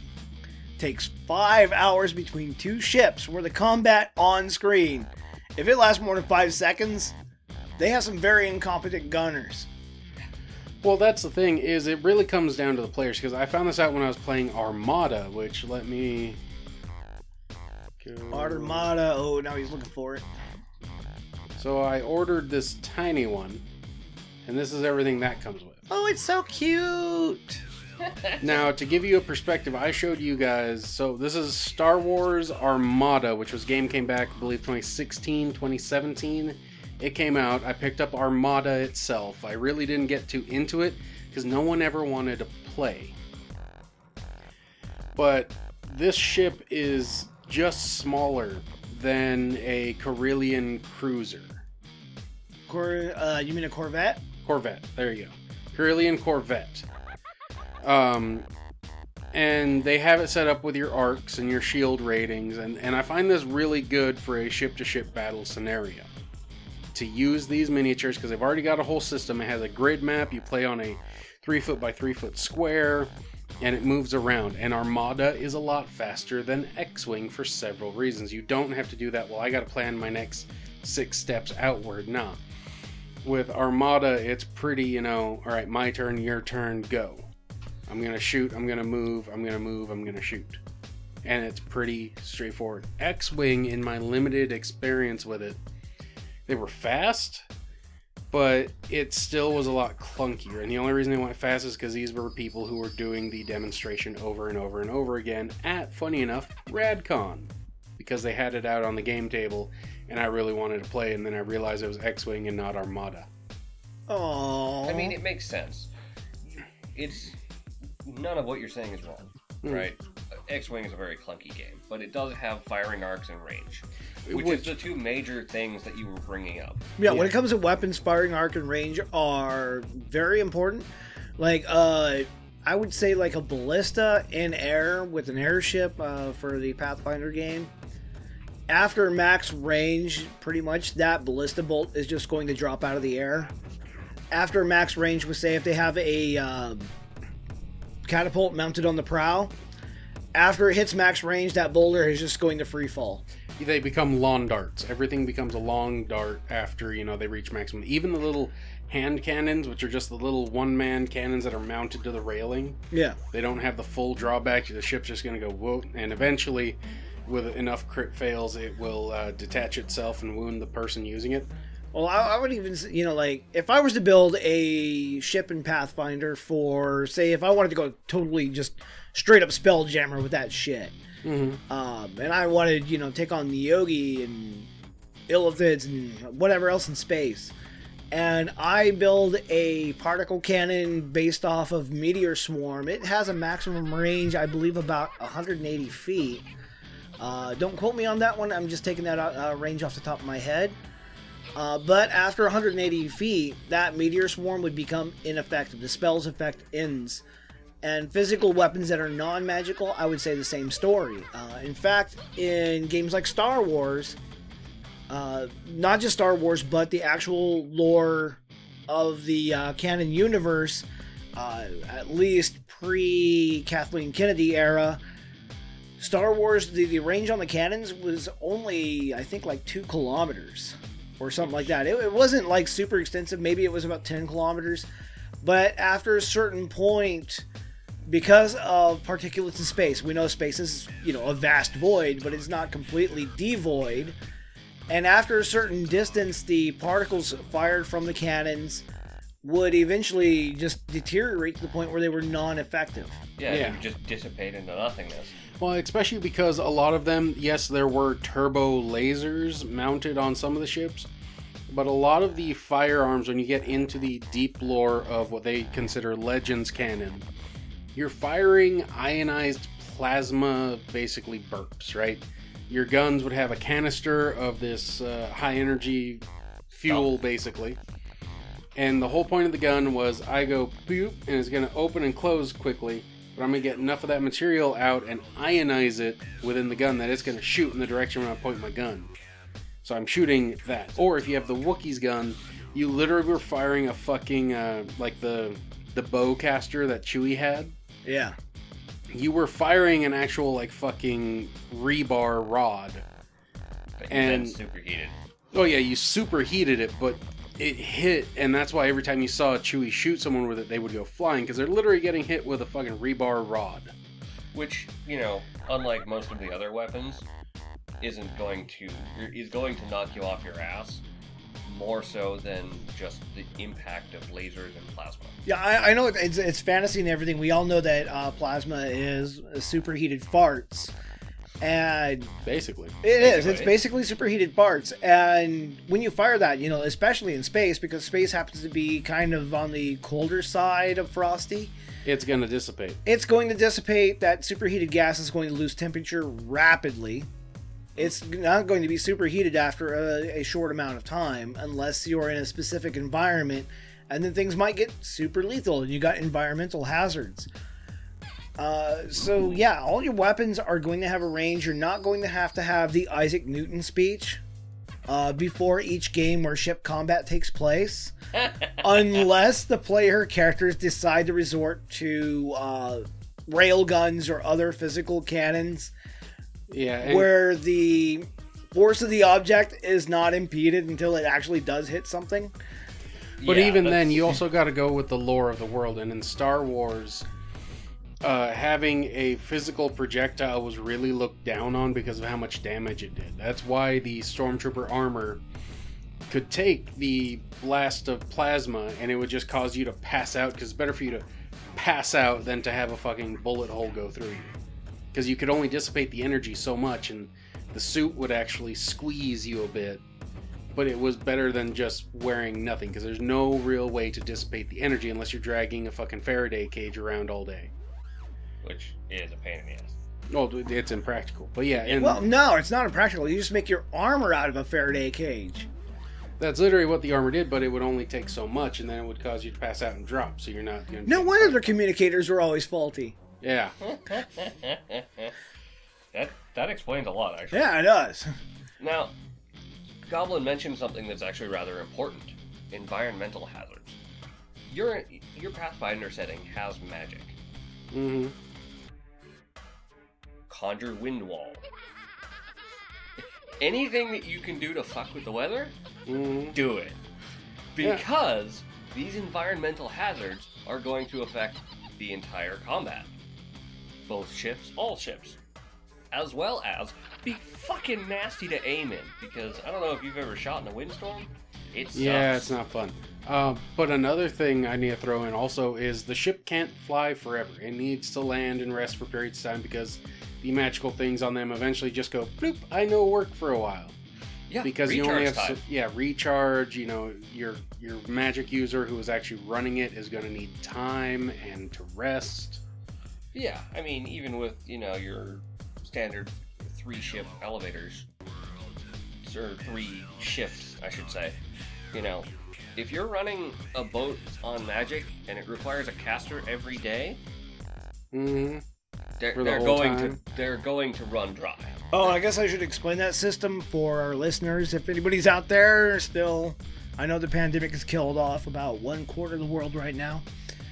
takes five hours between two ships where the combat on screen, if it lasts more than five seconds, they have some very incompetent gunners. Well, that's the thing, is it really comes down to the players, because I found this out when I was playing Armada, which let me... Go... Armada, oh, now he's looking for it. So I ordered this tiny one, and this is everything that comes with. Oh, it's so cute! Now, to give you a perspective, I showed you guys, so this is Star Wars Armada, which was game came back, I believe, twenty sixteen, twenty seventeen. It came out, I picked up Armada itself. I really didn't get too into it because no one ever wanted to play. But this ship is just smaller than a Corellian cruiser. Cor- uh, you mean a Corvette? Corvette, there you go. Corellian Corvette. Um, and they have it set up with your arcs and your shield ratings, and, and I find this really good for a ship-to-ship battle scenario. To use these miniatures, because they've already got a whole system. It has a grid map. You play on a three foot by three foot square, and it moves around. And Armada is a lot faster than X-Wing for several reasons. You don't have to do that. Well, I got to plan my next six steps outward. Nah. With Armada, it's pretty, you know, all right, my turn, your turn, go. I'm going to shoot. I'm going to move. I'm going to move. I'm going to shoot. And it's pretty straightforward. X-Wing, in my limited experience with it, they were fast, but it still was a lot clunkier. And the only reason they went fast is because these were people who were doing the demonstration over and over and over again at, funny enough, RadCon. Because they had it out on the game table, and I really wanted to play, and then I realized it was X-Wing and not Armada. Aww. I mean, it makes sense. It's... None of what you're saying is wrong, mm. right? X-Wing is a very clunky game, but it does have firing arcs and range. Which, which is the two major things that you were bringing up. Yeah, yeah, when it comes to weapons, firing arc and range are very important. Like, uh, I would say like a ballista in air with an airship uh, for the Pathfinder game. After max range, pretty much, that ballista bolt is just going to drop out of the air. After max range, we say if they have a uh, catapult mounted on the prow, after it hits max range, that boulder is just going to free fall. They become lawn darts. Everything becomes a long dart after, you know, they reach maximum. Even the little hand cannons, which are just the little one-man cannons that are mounted to the railing. Yeah. They don't have the full drawback. The ship's just going to go whoop. And eventually, with enough crit fails, it will uh, detach itself and wound the person using it. Well, I, I would even, you know, like, if I was to build a ship in Pathfinder for, say, if I wanted to go totally just straight-up Spelljammer with that shit, mm-hmm. um, and I wanted, you know, take on the Yogi and Illithids and whatever else in space, and I build a particle cannon based off of Meteor Swarm, it has a maximum range, I believe, about one hundred eighty feet. Uh, don't quote me on that one. I'm just taking that uh, range off the top of my head. Uh, but after one hundred eighty feet, that meteor swarm would become ineffective. The spell's effect ends. And physical weapons that are non-magical, I would say the same story. Uh, in fact, in games like Star Wars, uh, not just Star Wars, but the actual lore of the uh, canon universe, uh, at least pre-Kathleen Kennedy era, Star Wars, the, the range on the cannons was only, I think, like two kilometers. Or something like that. It, it wasn't like super extensive. Maybe it was about ten kilometers. But after a certain point, because of particulates in space, we know space is, you know, a vast void, but it's not completely devoid. And after a certain distance, the particles fired from the cannons would eventually just deteriorate to the point where they were non-effective. Yeah, yeah. They would just dissipate into nothingness. Well, especially because a lot of them, yes, there were turbo lasers mounted on some of the ships, but a lot of the firearms, when you get into the deep lore of what they consider Legends canon, you're firing ionized plasma, basically burps, right? Your guns would have a canister of this uh, high-energy fuel, oh. basically, And the whole point of the gun was I go boop, and it's going to open and close quickly. But I'm going to get enough of that material out and ionize it within the gun that it's going to shoot in the direction where I point my gun. So I'm shooting that. Or if you have the Wookiee's gun, you literally were firing a fucking, uh, like the the bow caster that Chewie had. Yeah. You were firing an actual, like, fucking rebar rod. But and superheated. Oh, yeah, you superheated it, but it hit, and that's why every time you saw Chewie shoot someone with it, they would go flying, because they're literally getting hit with a fucking rebar rod. Which, you know, unlike most of the other weapons, isn't going to, is going to knock you off your ass more so than just the impact of lasers and plasma. Yeah, I, I know it's, it's fantasy and everything. We all know that uh, plasma is superheated farts. And basically it basically. is it's basically superheated parts, and when you fire that, you know, especially in space, because space happens to be kind of on the colder side of frosty, it's going to dissipate it's going to dissipate that superheated gas is going to lose temperature rapidly. It's not going to be superheated after a, a short amount of time unless you're in a specific environment, and then things might get super lethal and you got environmental hazards. Uh, so yeah, all your weapons are going to have a range. You're not going to have to have the Isaac Newton speech uh, before each game where ship combat takes place, unless the player characters decide to resort to uh, rail guns or other physical cannons. Yeah, and- where the force of the object is not impeded until it actually does hit something. But yeah, even that's... then, you also got to go with the lore of the world, and in Star Wars. Uh, having a physical projectile was really looked down on because of how much damage it did. That's why the stormtrooper armor could take the blast of plasma and it would just cause you to pass out, because it's better for you to pass out than to have a fucking bullet hole go through you. Because you could only dissipate the energy so much, and the suit would actually squeeze you a bit. But it was better than just wearing nothing, because there's no real way to dissipate the energy unless you're dragging a fucking Faraday cage around all day. Which is a pain in the ass. Well, it's impractical. But yeah. And well, no, it's not impractical. You just make your armor out of a Faraday cage. That's literally what the armor did, but it would only take so much, and then it would cause you to pass out and drop, so you're not going to... No wonder their communicators were always faulty. Yeah. that that explains a lot, actually. Yeah, it does. Now, Goblin mentioned something that's actually rather important. Environmental hazards. Your, your Pathfinder setting has magic. Mm-hmm. Conjure wind wall. Anything that you can do to fuck with the weather, mm-hmm. do it. Because yeah. these environmental hazards are going to affect the entire combat. Both ships, all ships. As well as be fucking nasty to aim in. Because I don't know if you've ever shot in a windstorm. It sucks. Yeah, it's not fun. Uh, but another thing I need to throw in also is the ship can't fly forever. It needs to land and rest for periods of time, because the magical things on them eventually just go, bloop, I know work for a while. Yeah, because you only have time. So, yeah, recharge, you know, your your magic user who is actually running it is going to need time and to rest. Yeah, I mean, even with, you know, your standard three-ship elevators, or three-shift, I should say, you know... If you're running a boat on magic and it requires a caster every day, mm-hmm. they're, the they're going time. to they're going to run dry. Oh, I guess I should explain that system for our listeners. If anybody's out there still, I know the pandemic has killed off about one quarter of the world right now.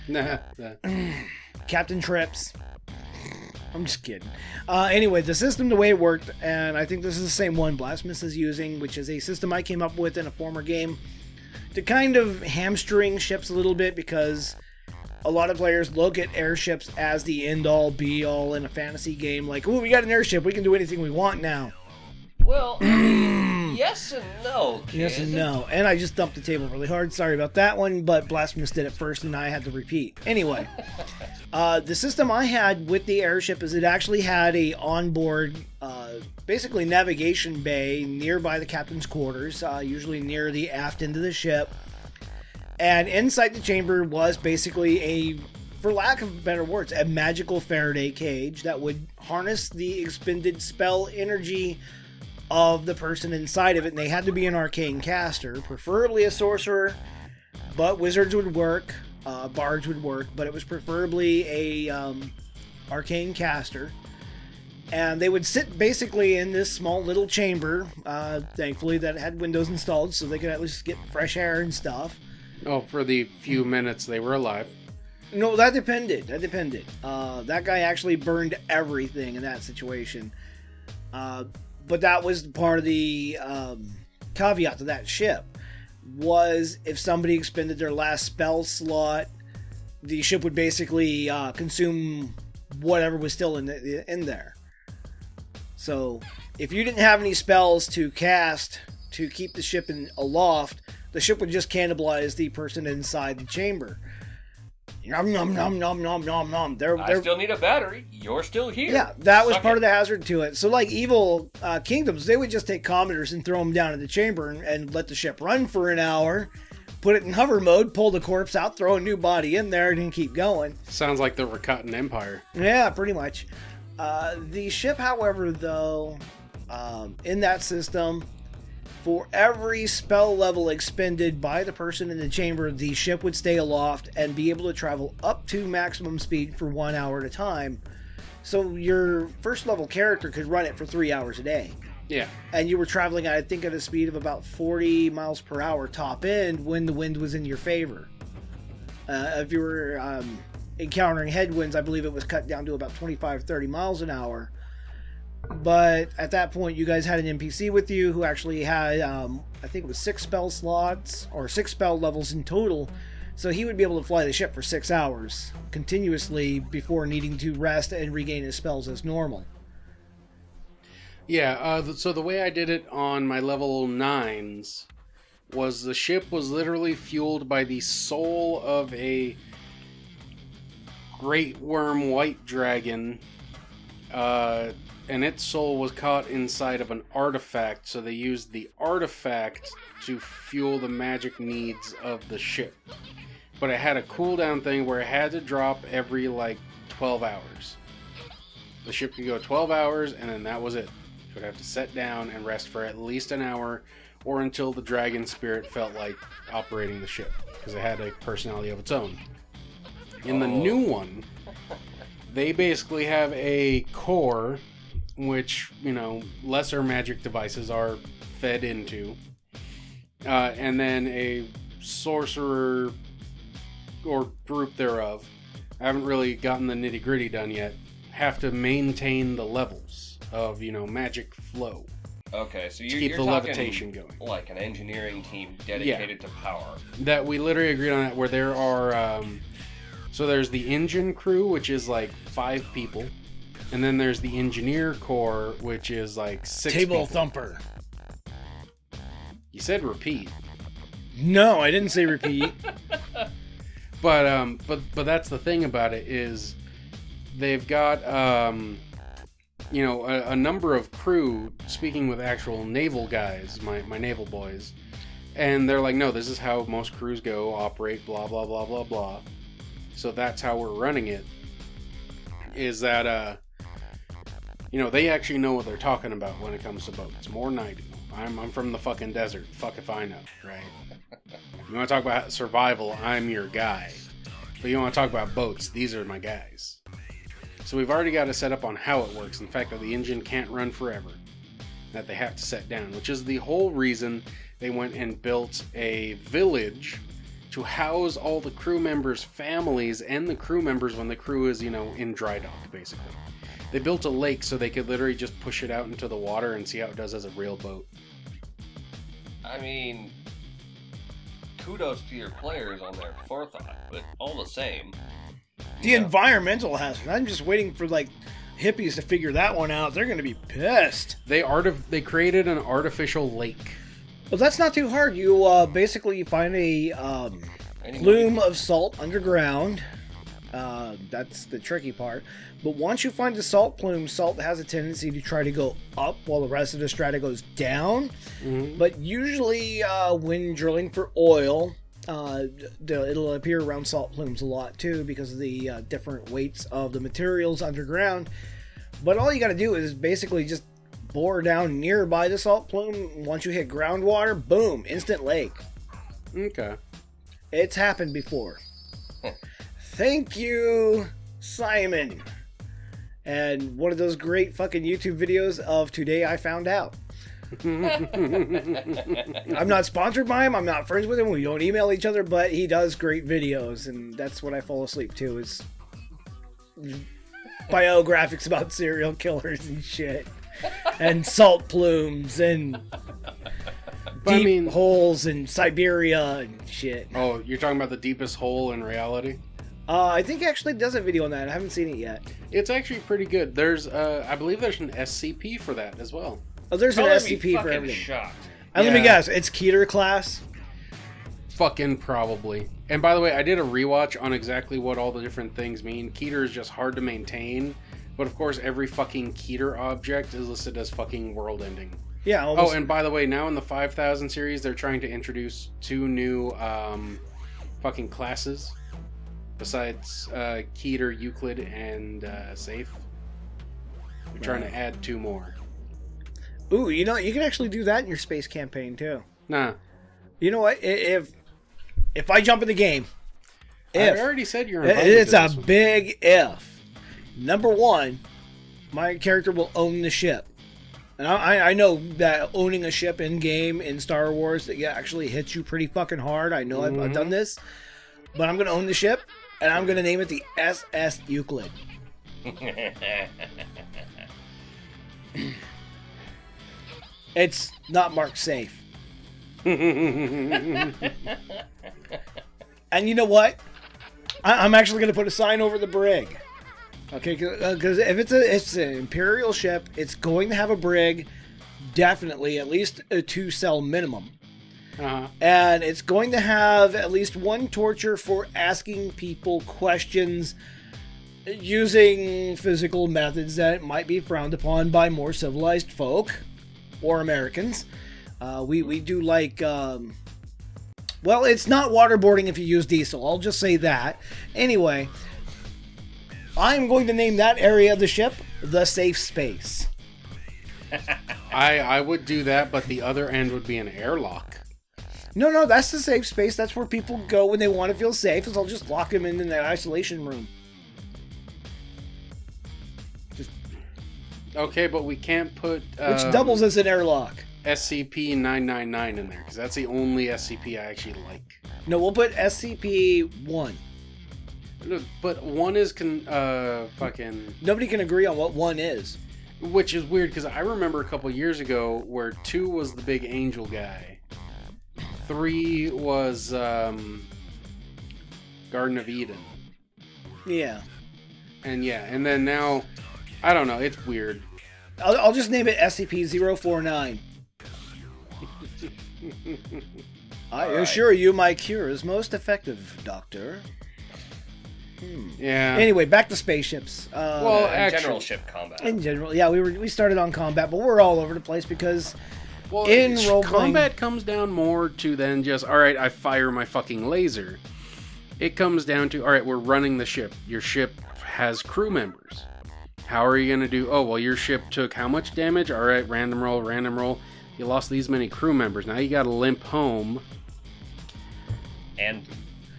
Nah, nah. Captain Trips. I'm just kidding. Uh, anyway, the system, the way it worked, and I think this is the same one Blasphemous is using, which is a system I came up with in a former game. To kind of hamstring ships a little bit, because a lot of players look at airships as the end-all, be-all in a fantasy game. Like, ooh, we got an airship. We can do anything we want now. Well, yes and no, kid. Yes and no. And I just thumped the table really hard. Sorry about that one, but Blasphemous did it first, and I had to repeat. Anyway, uh, the system I had with the airship is it actually had a onboard, uh, basically navigation bay nearby the captain's quarters, uh, usually near the aft end of the ship. And inside the chamber was basically a, for lack of better words, a magical Faraday cage that would harness the expended spell energy of the person inside of it, and they had to be an arcane caster, preferably a sorcerer, But wizards would work, uh, bards would work, but it was preferably a um, arcane caster. And they would sit basically in this small little chamber, uh, thankfully, that had windows installed so they could at least get fresh air and stuff. Oh, for the few minutes they were alive. No, that depended. That depended. Uh, that guy actually burned everything in that situation. Uh, but that was part of the um, caveat to that ship, was if somebody expended their last spell slot, the ship would basically uh, consume whatever was still in the, in there. So, if you didn't have any spells to cast to keep the ship in aloft, the ship would just cannibalize the person inside the chamber. Nom nom nom nom nom nom nom. They're, I they're... still need a battery. You're still here. Yeah, that was Suck part it. of the hazard to it. So, like evil uh, kingdoms, they would just take commoners and throw them down in the chamber and, and let the ship run for an hour, put it in hover mode, pull the corpse out, throw a new body in there, and then keep going. Sounds like the Rakatan Empire. Yeah, pretty much. Uh, the ship, however, though, um, in that system, for every spell level expended by the person in the chamber, the ship would stay aloft and be able to travel up to maximum speed for one hour at a time. So your first level character could run it for three hours a day. Yeah. And you were traveling, I think, at a speed of about forty miles per hour top end when the wind was in your favor. Uh, if you were... Um, encountering headwinds, I believe it was cut down to about twenty-five, thirty miles an hour. But at that point, you guys had an N P C with you who actually had, um, I think it was six spell slots or six spell levels in total. So he would be able to fly the ship for six hours continuously before needing to rest and regain his spells as normal. Yeah, uh, so the way I did it on my level nines was the ship was literally fueled by the soul of a great worm white dragon, uh, and its soul was caught inside of an artifact, so they used the artifact to fuel the magic needs of the ship. But it had a cooldown thing where it had to drop every, like, twelve hours. The ship could go twelve hours, and then that was it. It would have to set down and rest for at least an hour, or until the dragon spirit felt like operating the ship, because it had a personality of its own. In the new one, they basically have a core, which, you know, lesser magic devices are fed into, uh, and then a sorcerer or group thereof. I haven't really gotten the nitty-gritty done yet. Have to maintain the levels of, you know, magic flow. Okay, so you're, to keep you're the talking levitation going. Like an engineering team dedicated yeah. to power. That we literally agreed on that, where there are... Um, So there's the engine crew, which is like five people. And then there's the engineer corps, which is like six Table people. Table thumper. You said repeat. No, I didn't say repeat. but um, but but that's the thing about it, is they've got, um, you know, a, a number of crew, speaking with actual naval guys, my, my naval boys. And they're like, no, this is how most crews go, operate, blah, blah, blah, blah, blah. So that's how we're running it, is that, uh, you know, they actually know what they're talking about when it comes to boats, more than I do. I'm, I'm from the fucking desert. Fuck if I know, right? You want to talk about survival, I'm your guy. But you want to talk about boats, these are my guys. So we've already got a setup on how it works. In fact, that the engine can't run forever, that they have to set down, which is the whole reason they went and built a village to house all the crew members' families and the crew members when the crew is, you know, in dry dock, basically. They built a lake so they could literally just push it out into the water and see how it does as a real boat. I mean, kudos to your players on their forethought, but all the same. The know. environmental hazard. I'm just waiting for, like, hippies to figure that one out. They're going to be pissed. They artif- They created an artificial lake. Well, that's not too hard. You uh, basically find a um, plume of salt underground. Uh, that's the tricky part. But once you find the salt plume, salt has a tendency to try to go up while the rest of the strata goes down. Mm-hmm. But usually uh, when drilling for oil, uh, it'll appear around salt plumes a lot too, because of the uh, different weights of the materials underground. But all you got to do is basically just bore down nearby the salt plume. Once you hit groundwater, boom, instant lake. Okay. It's happened before. Huh. Thank you, Simon. And one of those great fucking YouTube videos of today I found out. I'm not sponsored by him. I'm not friends with him. We don't email each other, but he does great videos, and that's what I fall asleep to is biographics about serial killers and shit, and salt plumes and but deep I mean, holes in Siberia and shit. Oh, you're talking about the deepest hole in reality? Uh, I think he actually does a video on that. I haven't seen it yet. It's actually pretty good. There's, uh, I believe there's an S C P for that as well. Oh, there's an S C P for everything. Shocked. And yeah. Let me guess, it's Keter class? Fucking probably. And by the way, I did a rewatch on exactly what all the different things mean. Keter is just hard to maintain, but of course every fucking Keter object is listed as fucking world-ending. Yeah. Almost. Oh, and by the way, now in the five thousand series, they're trying to introduce two new um, fucking classes besides uh, Keter, Euclid, and uh, Safe. They're right. trying to add two more. Ooh, you know, you can actually do that in your space campaign, too. Nah. You know what? If if I jump in the game... If, I already said you're... It's a big if. Number one, my character will own the ship. And I, I know that owning a ship in-game in Star Wars that actually hits you pretty fucking hard. I know mm-hmm. I've, I've done this. But I'm going to own the ship, and I'm going to name it the S S Euclid. It's not marked safe. And you know what? I- I'm actually going to put a sign over the brig. Okay, because uh, if it's a it's an Imperial ship, it's going to have a brig, definitely, at least a two-cell minimum. Uh-huh. And it's going to have at least one torture for asking people questions using physical methods that might be frowned upon by more civilized folk. Or Americans. Uh, we, we do like... Um, well, it's not waterboarding if you use diesel. I'll just say that. Anyway, I'm going to name that area of the ship the Safe Space. I I would do that, but the other end would be an airlock. No, no, that's the Safe Space. That's where people go when they want to feel safe, is I'll just lock them in in that isolation room. Okay, but we can't put... Um, which doubles as an airlock. S C P nine ninety-nine in there, because that's the only S C P I actually like. No, we'll put S C P one. Look, but one is... Con- uh, fucking... Nobody can agree on what one is. Which is weird, because I remember a couple years ago where two was the big angel guy. Three was, um... Garden of Eden. Yeah. And yeah, and then now... I don't know. It's weird. I'll, I'll just name it S C P zero four nine. I right. assure you my cure is most effective, Doctor. Hmm. Yeah. Anyway, back to spaceships. Uh, well, in actually, general ship combat. In general. Yeah, we were we started on combat, but we're all over the place because well, in role combat comes down more to than just, all right, I fire my fucking laser. It comes down to, all right, we're running the ship. Your ship has crew members. How are you going to do? Oh, well, your ship took how much damage? All right, random roll, random roll. You lost these many crew members. Now you got to limp home. And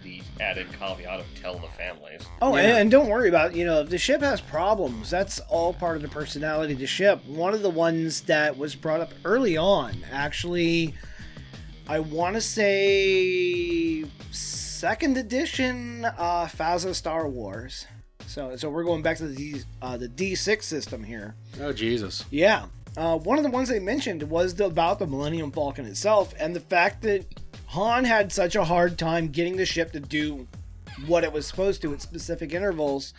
the added caveat of tell the families. Oh, yeah. and, and don't worry about, you know, if the ship has problems, that's all part of the personality of the ship. One of the ones that was brought up early on, actually, I want to say second edition uh, FASA Star Wars. So, so we're going back to the D, uh, the D six system here. Oh, Jesus. Yeah. Uh, one of the ones they mentioned was the, about the Millennium Falcon itself and the fact that Han had such a hard time getting the ship to do what it was supposed to at specific intervals.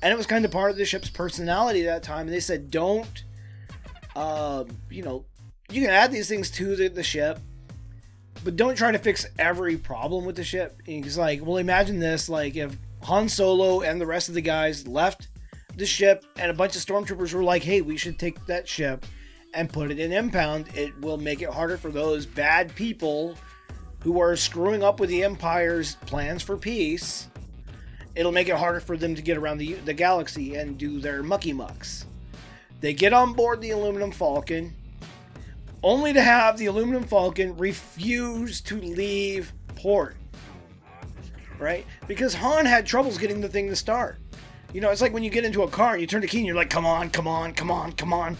And it was kind of part of the ship's personality at that time. And they said, don't, uh, you know, you can add these things to the, the ship, but don't try to fix every problem with the ship. And he's like, well, imagine this, like if Han Solo and the rest of the guys left the ship, and a bunch of stormtroopers were like, hey, we should take that ship and put it in impound. It will make it harder for those bad people who are screwing up with the Empire's plans for peace. It'll make it harder for them to get around the, the galaxy and do their mucky mucks. They get on board the Aluminum Falcon, only to have the Aluminum Falcon refuse to leave port. right? Because Han had troubles getting the thing to start. You know, it's like when you get into a car and you turn the key and you're like, come on, come on, come on, come on.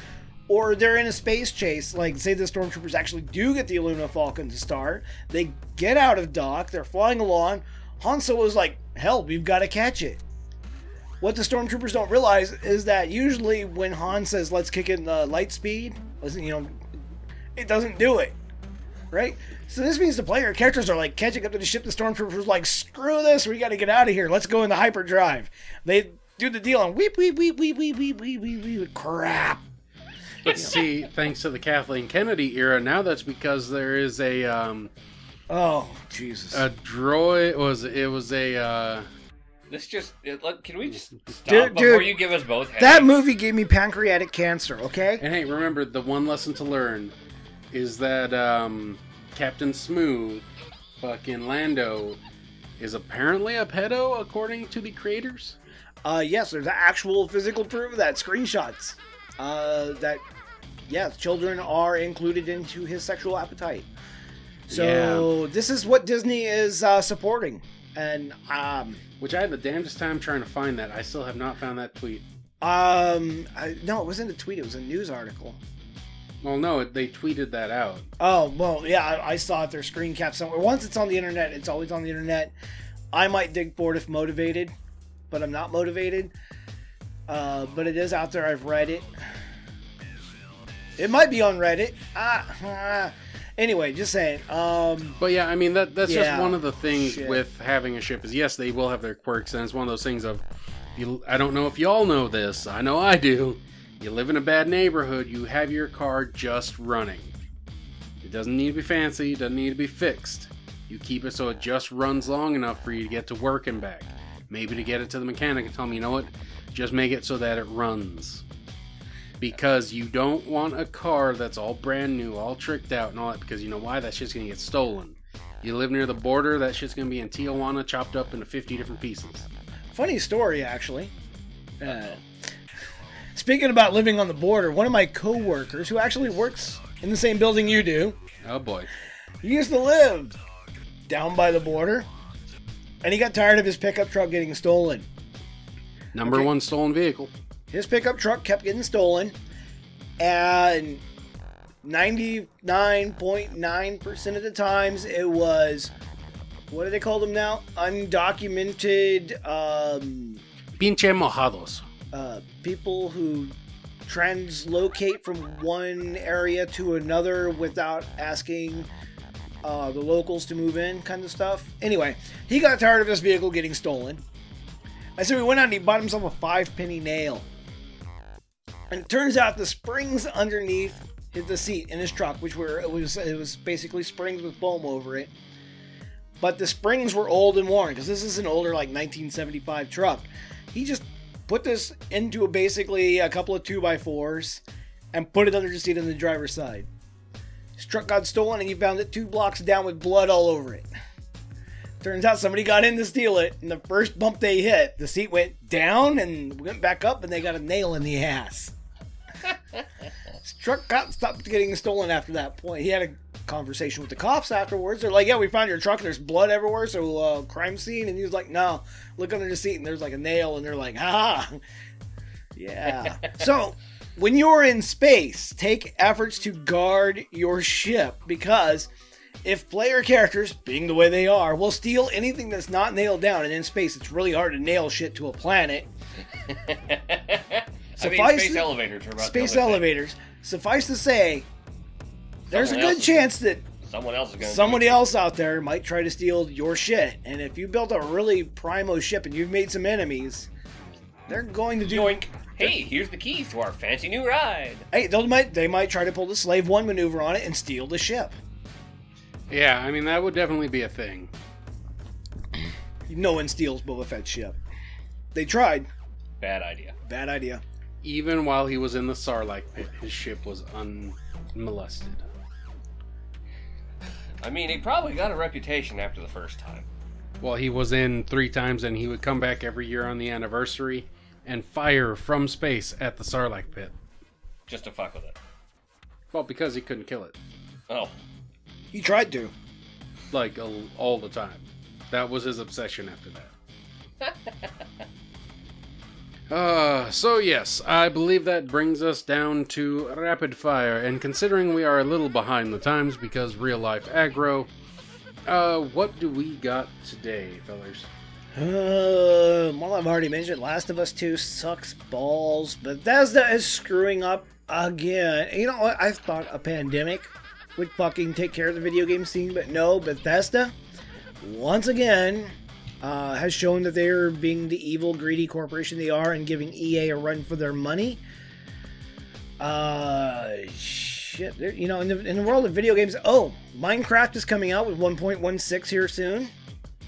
Or they're in a space chase, like say the stormtroopers actually do get the Aluminum Falcon to start. They get out of dock, they're flying along. Han Solo's like, help, you've got to catch it. What the stormtroopers don't realize is that usually when Han says, let's kick in the light speed, listen, you know, it doesn't do it, right? So this means the player characters are like catching up to the ship. The stormtroopers like, screw this, we got to get out of here. Let's go in the hyperdrive. They do the deal and weep, weep, weep, weep, weep, weep, weep, weep, weep, crap. But see, thanks to the Kathleen Kennedy era, now that's because there is a, um, oh, Jesus, a droid, was it was a, uh, Let's just, can we just stop dude, before dude, you give us both headaches? That movie gave me pancreatic cancer, okay? And hey, remember, the one lesson to learn is that um, Captain Smooth, fucking Lando, is apparently a pedo, according to the creators? Uh, yes, there's actual physical proof of that, screenshots. Uh, that, yes, children are included into his sexual appetite. So, yeah. This is what Disney is uh, supporting. And um, which I had the damnedest time trying to find that. I still have not found that tweet. Um, I, no, it wasn't a tweet. It was a news article. Well, no, it, they tweeted that out. Oh, well, yeah, I, I saw it. Their screen cap somewhere. Once it's on the internet, it's always on the internet. I might dig for it if motivated, but I'm not motivated. Uh, but it is out there. I've read it. It might be on Reddit. Ah. Anyway, just saying. Um, but yeah, I mean, that that's yeah, just one of the things shit. with having a ship is, yes, they will have their quirks, and it's one of those things of, you, I don't know if y'all know this, I know I do, you live in a bad neighborhood, you have your car just running. It doesn't need to be fancy, it doesn't need to be fixed. You keep it so it just runs long enough for you to get to work and back. Maybe to get it to the mechanic and tell them, you know what, just make it so that it runs. Because you don't want a car that's all brand new, all tricked out and all that, because you know why? That shit's going to get stolen. You live near the border, that shit's going to be in Tijuana, chopped up into fifty different pieces. Funny story, actually. Uh, speaking about living on the border, one of my co-workers, who actually works in the same building you do. Oh, boy. He used to live down by the border, and he got tired of his pickup truck getting stolen. Number okay. one stolen vehicle. His pickup truck kept getting stolen, and ninety-nine point nine percent of the times it was, what do they call them now? Undocumented, um... pinche mojados. Uh, people who translocate from one area to another without asking uh, the locals to move in, kind of stuff. Anyway, he got tired of his vehicle getting stolen. I said, we went out and he bought himself a five-penny nail. And it turns out the springs underneath the seat in his truck, which were it was it was basically springs with foam over it. But the springs were old and worn because this is an older, like nineteen seventy-five truck. He just put this into a, basically a couple of two by fours and put it under the seat on the driver's side. His truck got stolen and he found it two blocks down with blood all over it. Turns out somebody got in to steal it, and the first bump they hit, the seat went down and went back up, and they got a nail in the ass. His truck got stopped getting stolen after that point. He had a conversation with the cops afterwards. They're like, yeah, we found your truck, and there's blood everywhere, so uh, crime scene. And he was like, no, look under the seat, and there's like a nail, and they're like, ah. Yeah. So when you're in space, take efforts to guard your ship, because if player characters, being the way they are, will steal anything that's not nailed down, and in space it's really hard to nail shit to a planet. I mean, space elevators are about space elevators. Thing. Suffice to say, there's someone a good chance that someone else is going somebody to else out there might try to steal your shit. And if you built a really primo ship and you've made some enemies, they're going to do. Yoink. Hey, here's the keys to our fancy new ride. Hey, they might they might try to pull the Slave One maneuver on it and steal the ship. Yeah, I mean, that would definitely be a thing. No one steals Boba Fett's ship. They tried. Bad idea. Bad idea. Even while he was in the Sarlacc pit, his ship was unmolested. I mean, he probably got a reputation after the first time. Well, he was in three times, and he would come back every year on the anniversary and fire from space at the Sarlacc pit. Just to fuck with it. Well, because he couldn't kill it. Oh. He tried to. Like, all the time. That was his obsession after that. Uh, so yes, I believe that brings us down to rapid fire, and considering we are a little behind the times because real life aggro, uh, what do we got today, fellas? Uh, well, I've already mentioned Last of Us two sucks balls, Bethesda is screwing up again. You know what, I thought a pandemic would fucking take care of the video game scene, but no, Bethesda, once again, Uh, has shown that they're being the evil, greedy corporation they are and giving E A a run for their money. Uh, shit, you know, in the, in the world of video games, oh, Minecraft is coming out with one point one six here soon.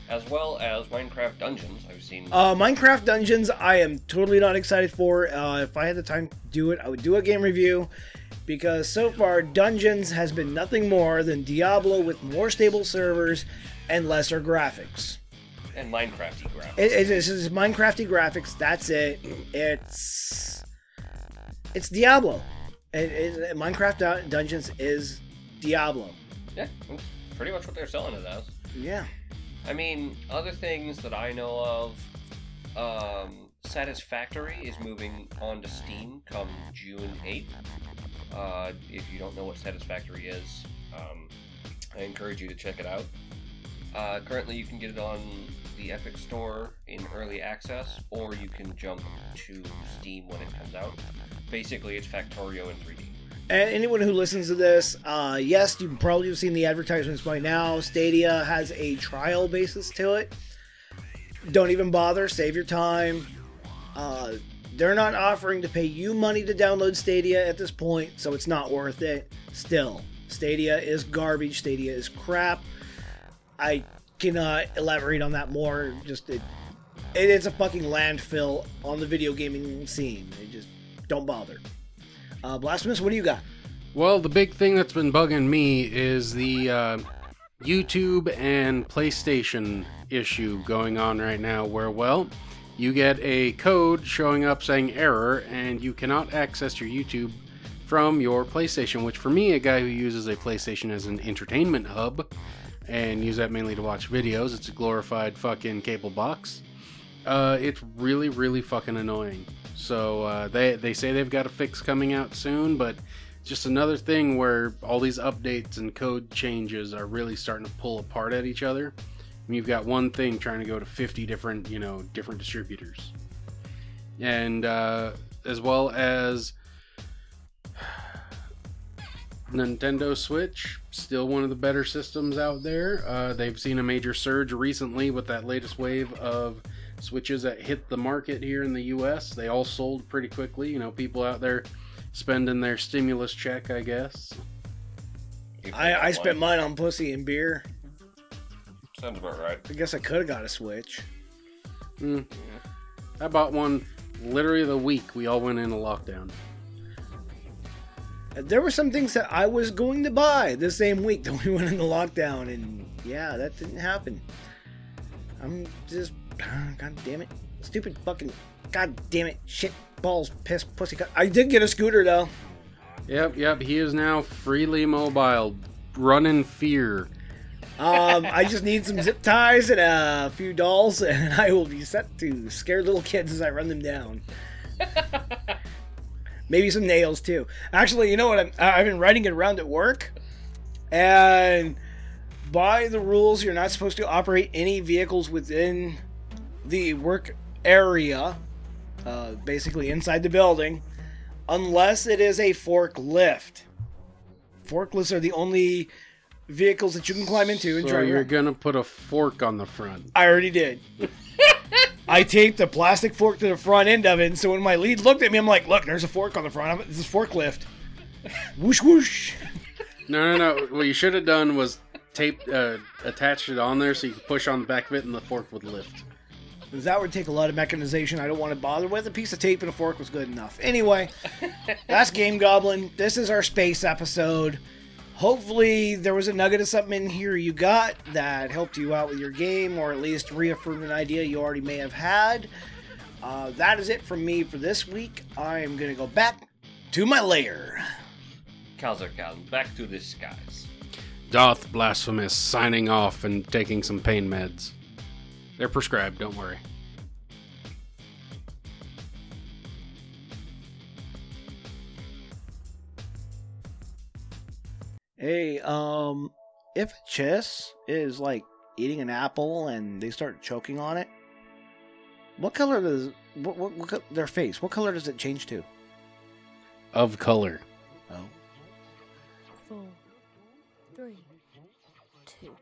As well as Minecraft Dungeons, I've seen. Uh, Minecraft Dungeons, I am totally not excited for. Uh, if I had the time to do it, I would do a game review, because so far, Dungeons has been nothing more than Diablo with more stable servers and lesser graphics. And Minecrafty graphics. It, it, it's, it's Minecrafty graphics. That's it. It's it's Diablo. It, it, Minecraft Dungeons is Diablo. Yeah, that's pretty much what they're selling it as. Yeah. I mean, other things that I know of, um, Satisfactory is moving on to Steam come June eighth. Uh, if you don't know what Satisfactory is, um, I encourage you to check it out. Uh, currently, you can get it on the Epic Store in early access, or you can jump to Steam when it comes out. Basically, it's Factorio in three D. And anyone who listens to this, uh, yes, you've probably have seen the advertisements by now. Stadia has a trial basis to it. Don't even bother. Save your time. Uh, they're not offering to pay you money to download Stadia at this point, so it's not worth it. Still, Stadia is garbage. Stadia is crap. I cannot elaborate on that more. Just it, it, it's a fucking landfill on the video gaming scene. It just don't bother. Uh, Blasphemous, what do you got? Well, the big thing that's been bugging me is the uh, YouTube and PlayStation issue going on right now, where, well, you get a code showing up saying error, and you cannot access your YouTube from your PlayStation, which for me, a guy who uses a PlayStation as an entertainment hub, and use that mainly to watch videos. It's a glorified fucking cable box. Uh, it's really, really fucking annoying. So uh, they they say they've got a fix coming out soon, but just another thing where all these updates and code changes are really starting to pull apart at each other. And you've got one thing trying to go to fifty different, you know, different distributors, and uh, as well as Nintendo Switch, still one of the better systems out there. Uh, they've seen a major surge recently with that latest wave of Switches that hit the market here in the U S. They all sold pretty quickly. You know, people out there spending their stimulus check, I guess. I, I spent mine on pussy and beer. Sounds about right. I guess I could have got a Switch. Mm. Yeah. I bought one literally the week we all went into lockdown. There were some things that I was going to buy the same week that we went into lockdown, and yeah, that didn't happen. I'm just, god damn it, stupid fucking, god damn it, shit, balls, piss, pussy. I did get a scooter though. Yep, yep, he is now freely mobile, run in fear. Um, I just need some zip ties and a few dolls, and I will be set to scare little kids as I run them down. Maybe some nails, too. Actually, you know what? I'm, I've been riding it around at work. And by the rules, you're not supposed to operate any vehicles within the work area, uh, basically inside the building, unless it is a forklift. Forklifts are the only vehicles that you can climb into and so try. You're going to put a fork on the front. I already did. I taped a plastic fork to the front end of it, and so when my lead looked at me, I'm like, look, there's a fork on the front. This is forklift. Whoosh, whoosh. No, no, no. What you should have done was tape, uh, attach it on there so you could push on the back of it, and the fork would lift. That would take a lot of mechanization I don't want to bother with. A piece of tape and a fork was good enough. Anyway, that's Game Goblin. This is our space episode. Hopefully there was a nugget of something in here you got that helped you out with your game, or at least reaffirmed an idea you already may have had. Uh, that is it from me for this week. I am going to go back to my lair. Kazurkan, back to the skies. Darth Blasphemous signing off and taking some pain meds. They're prescribed, don't worry. Hey, um, if Chiss is, like, eating an apple and they start choking on it, what color does, what, what, what their face, what color does it change to? Of color. Oh. Four, three, two,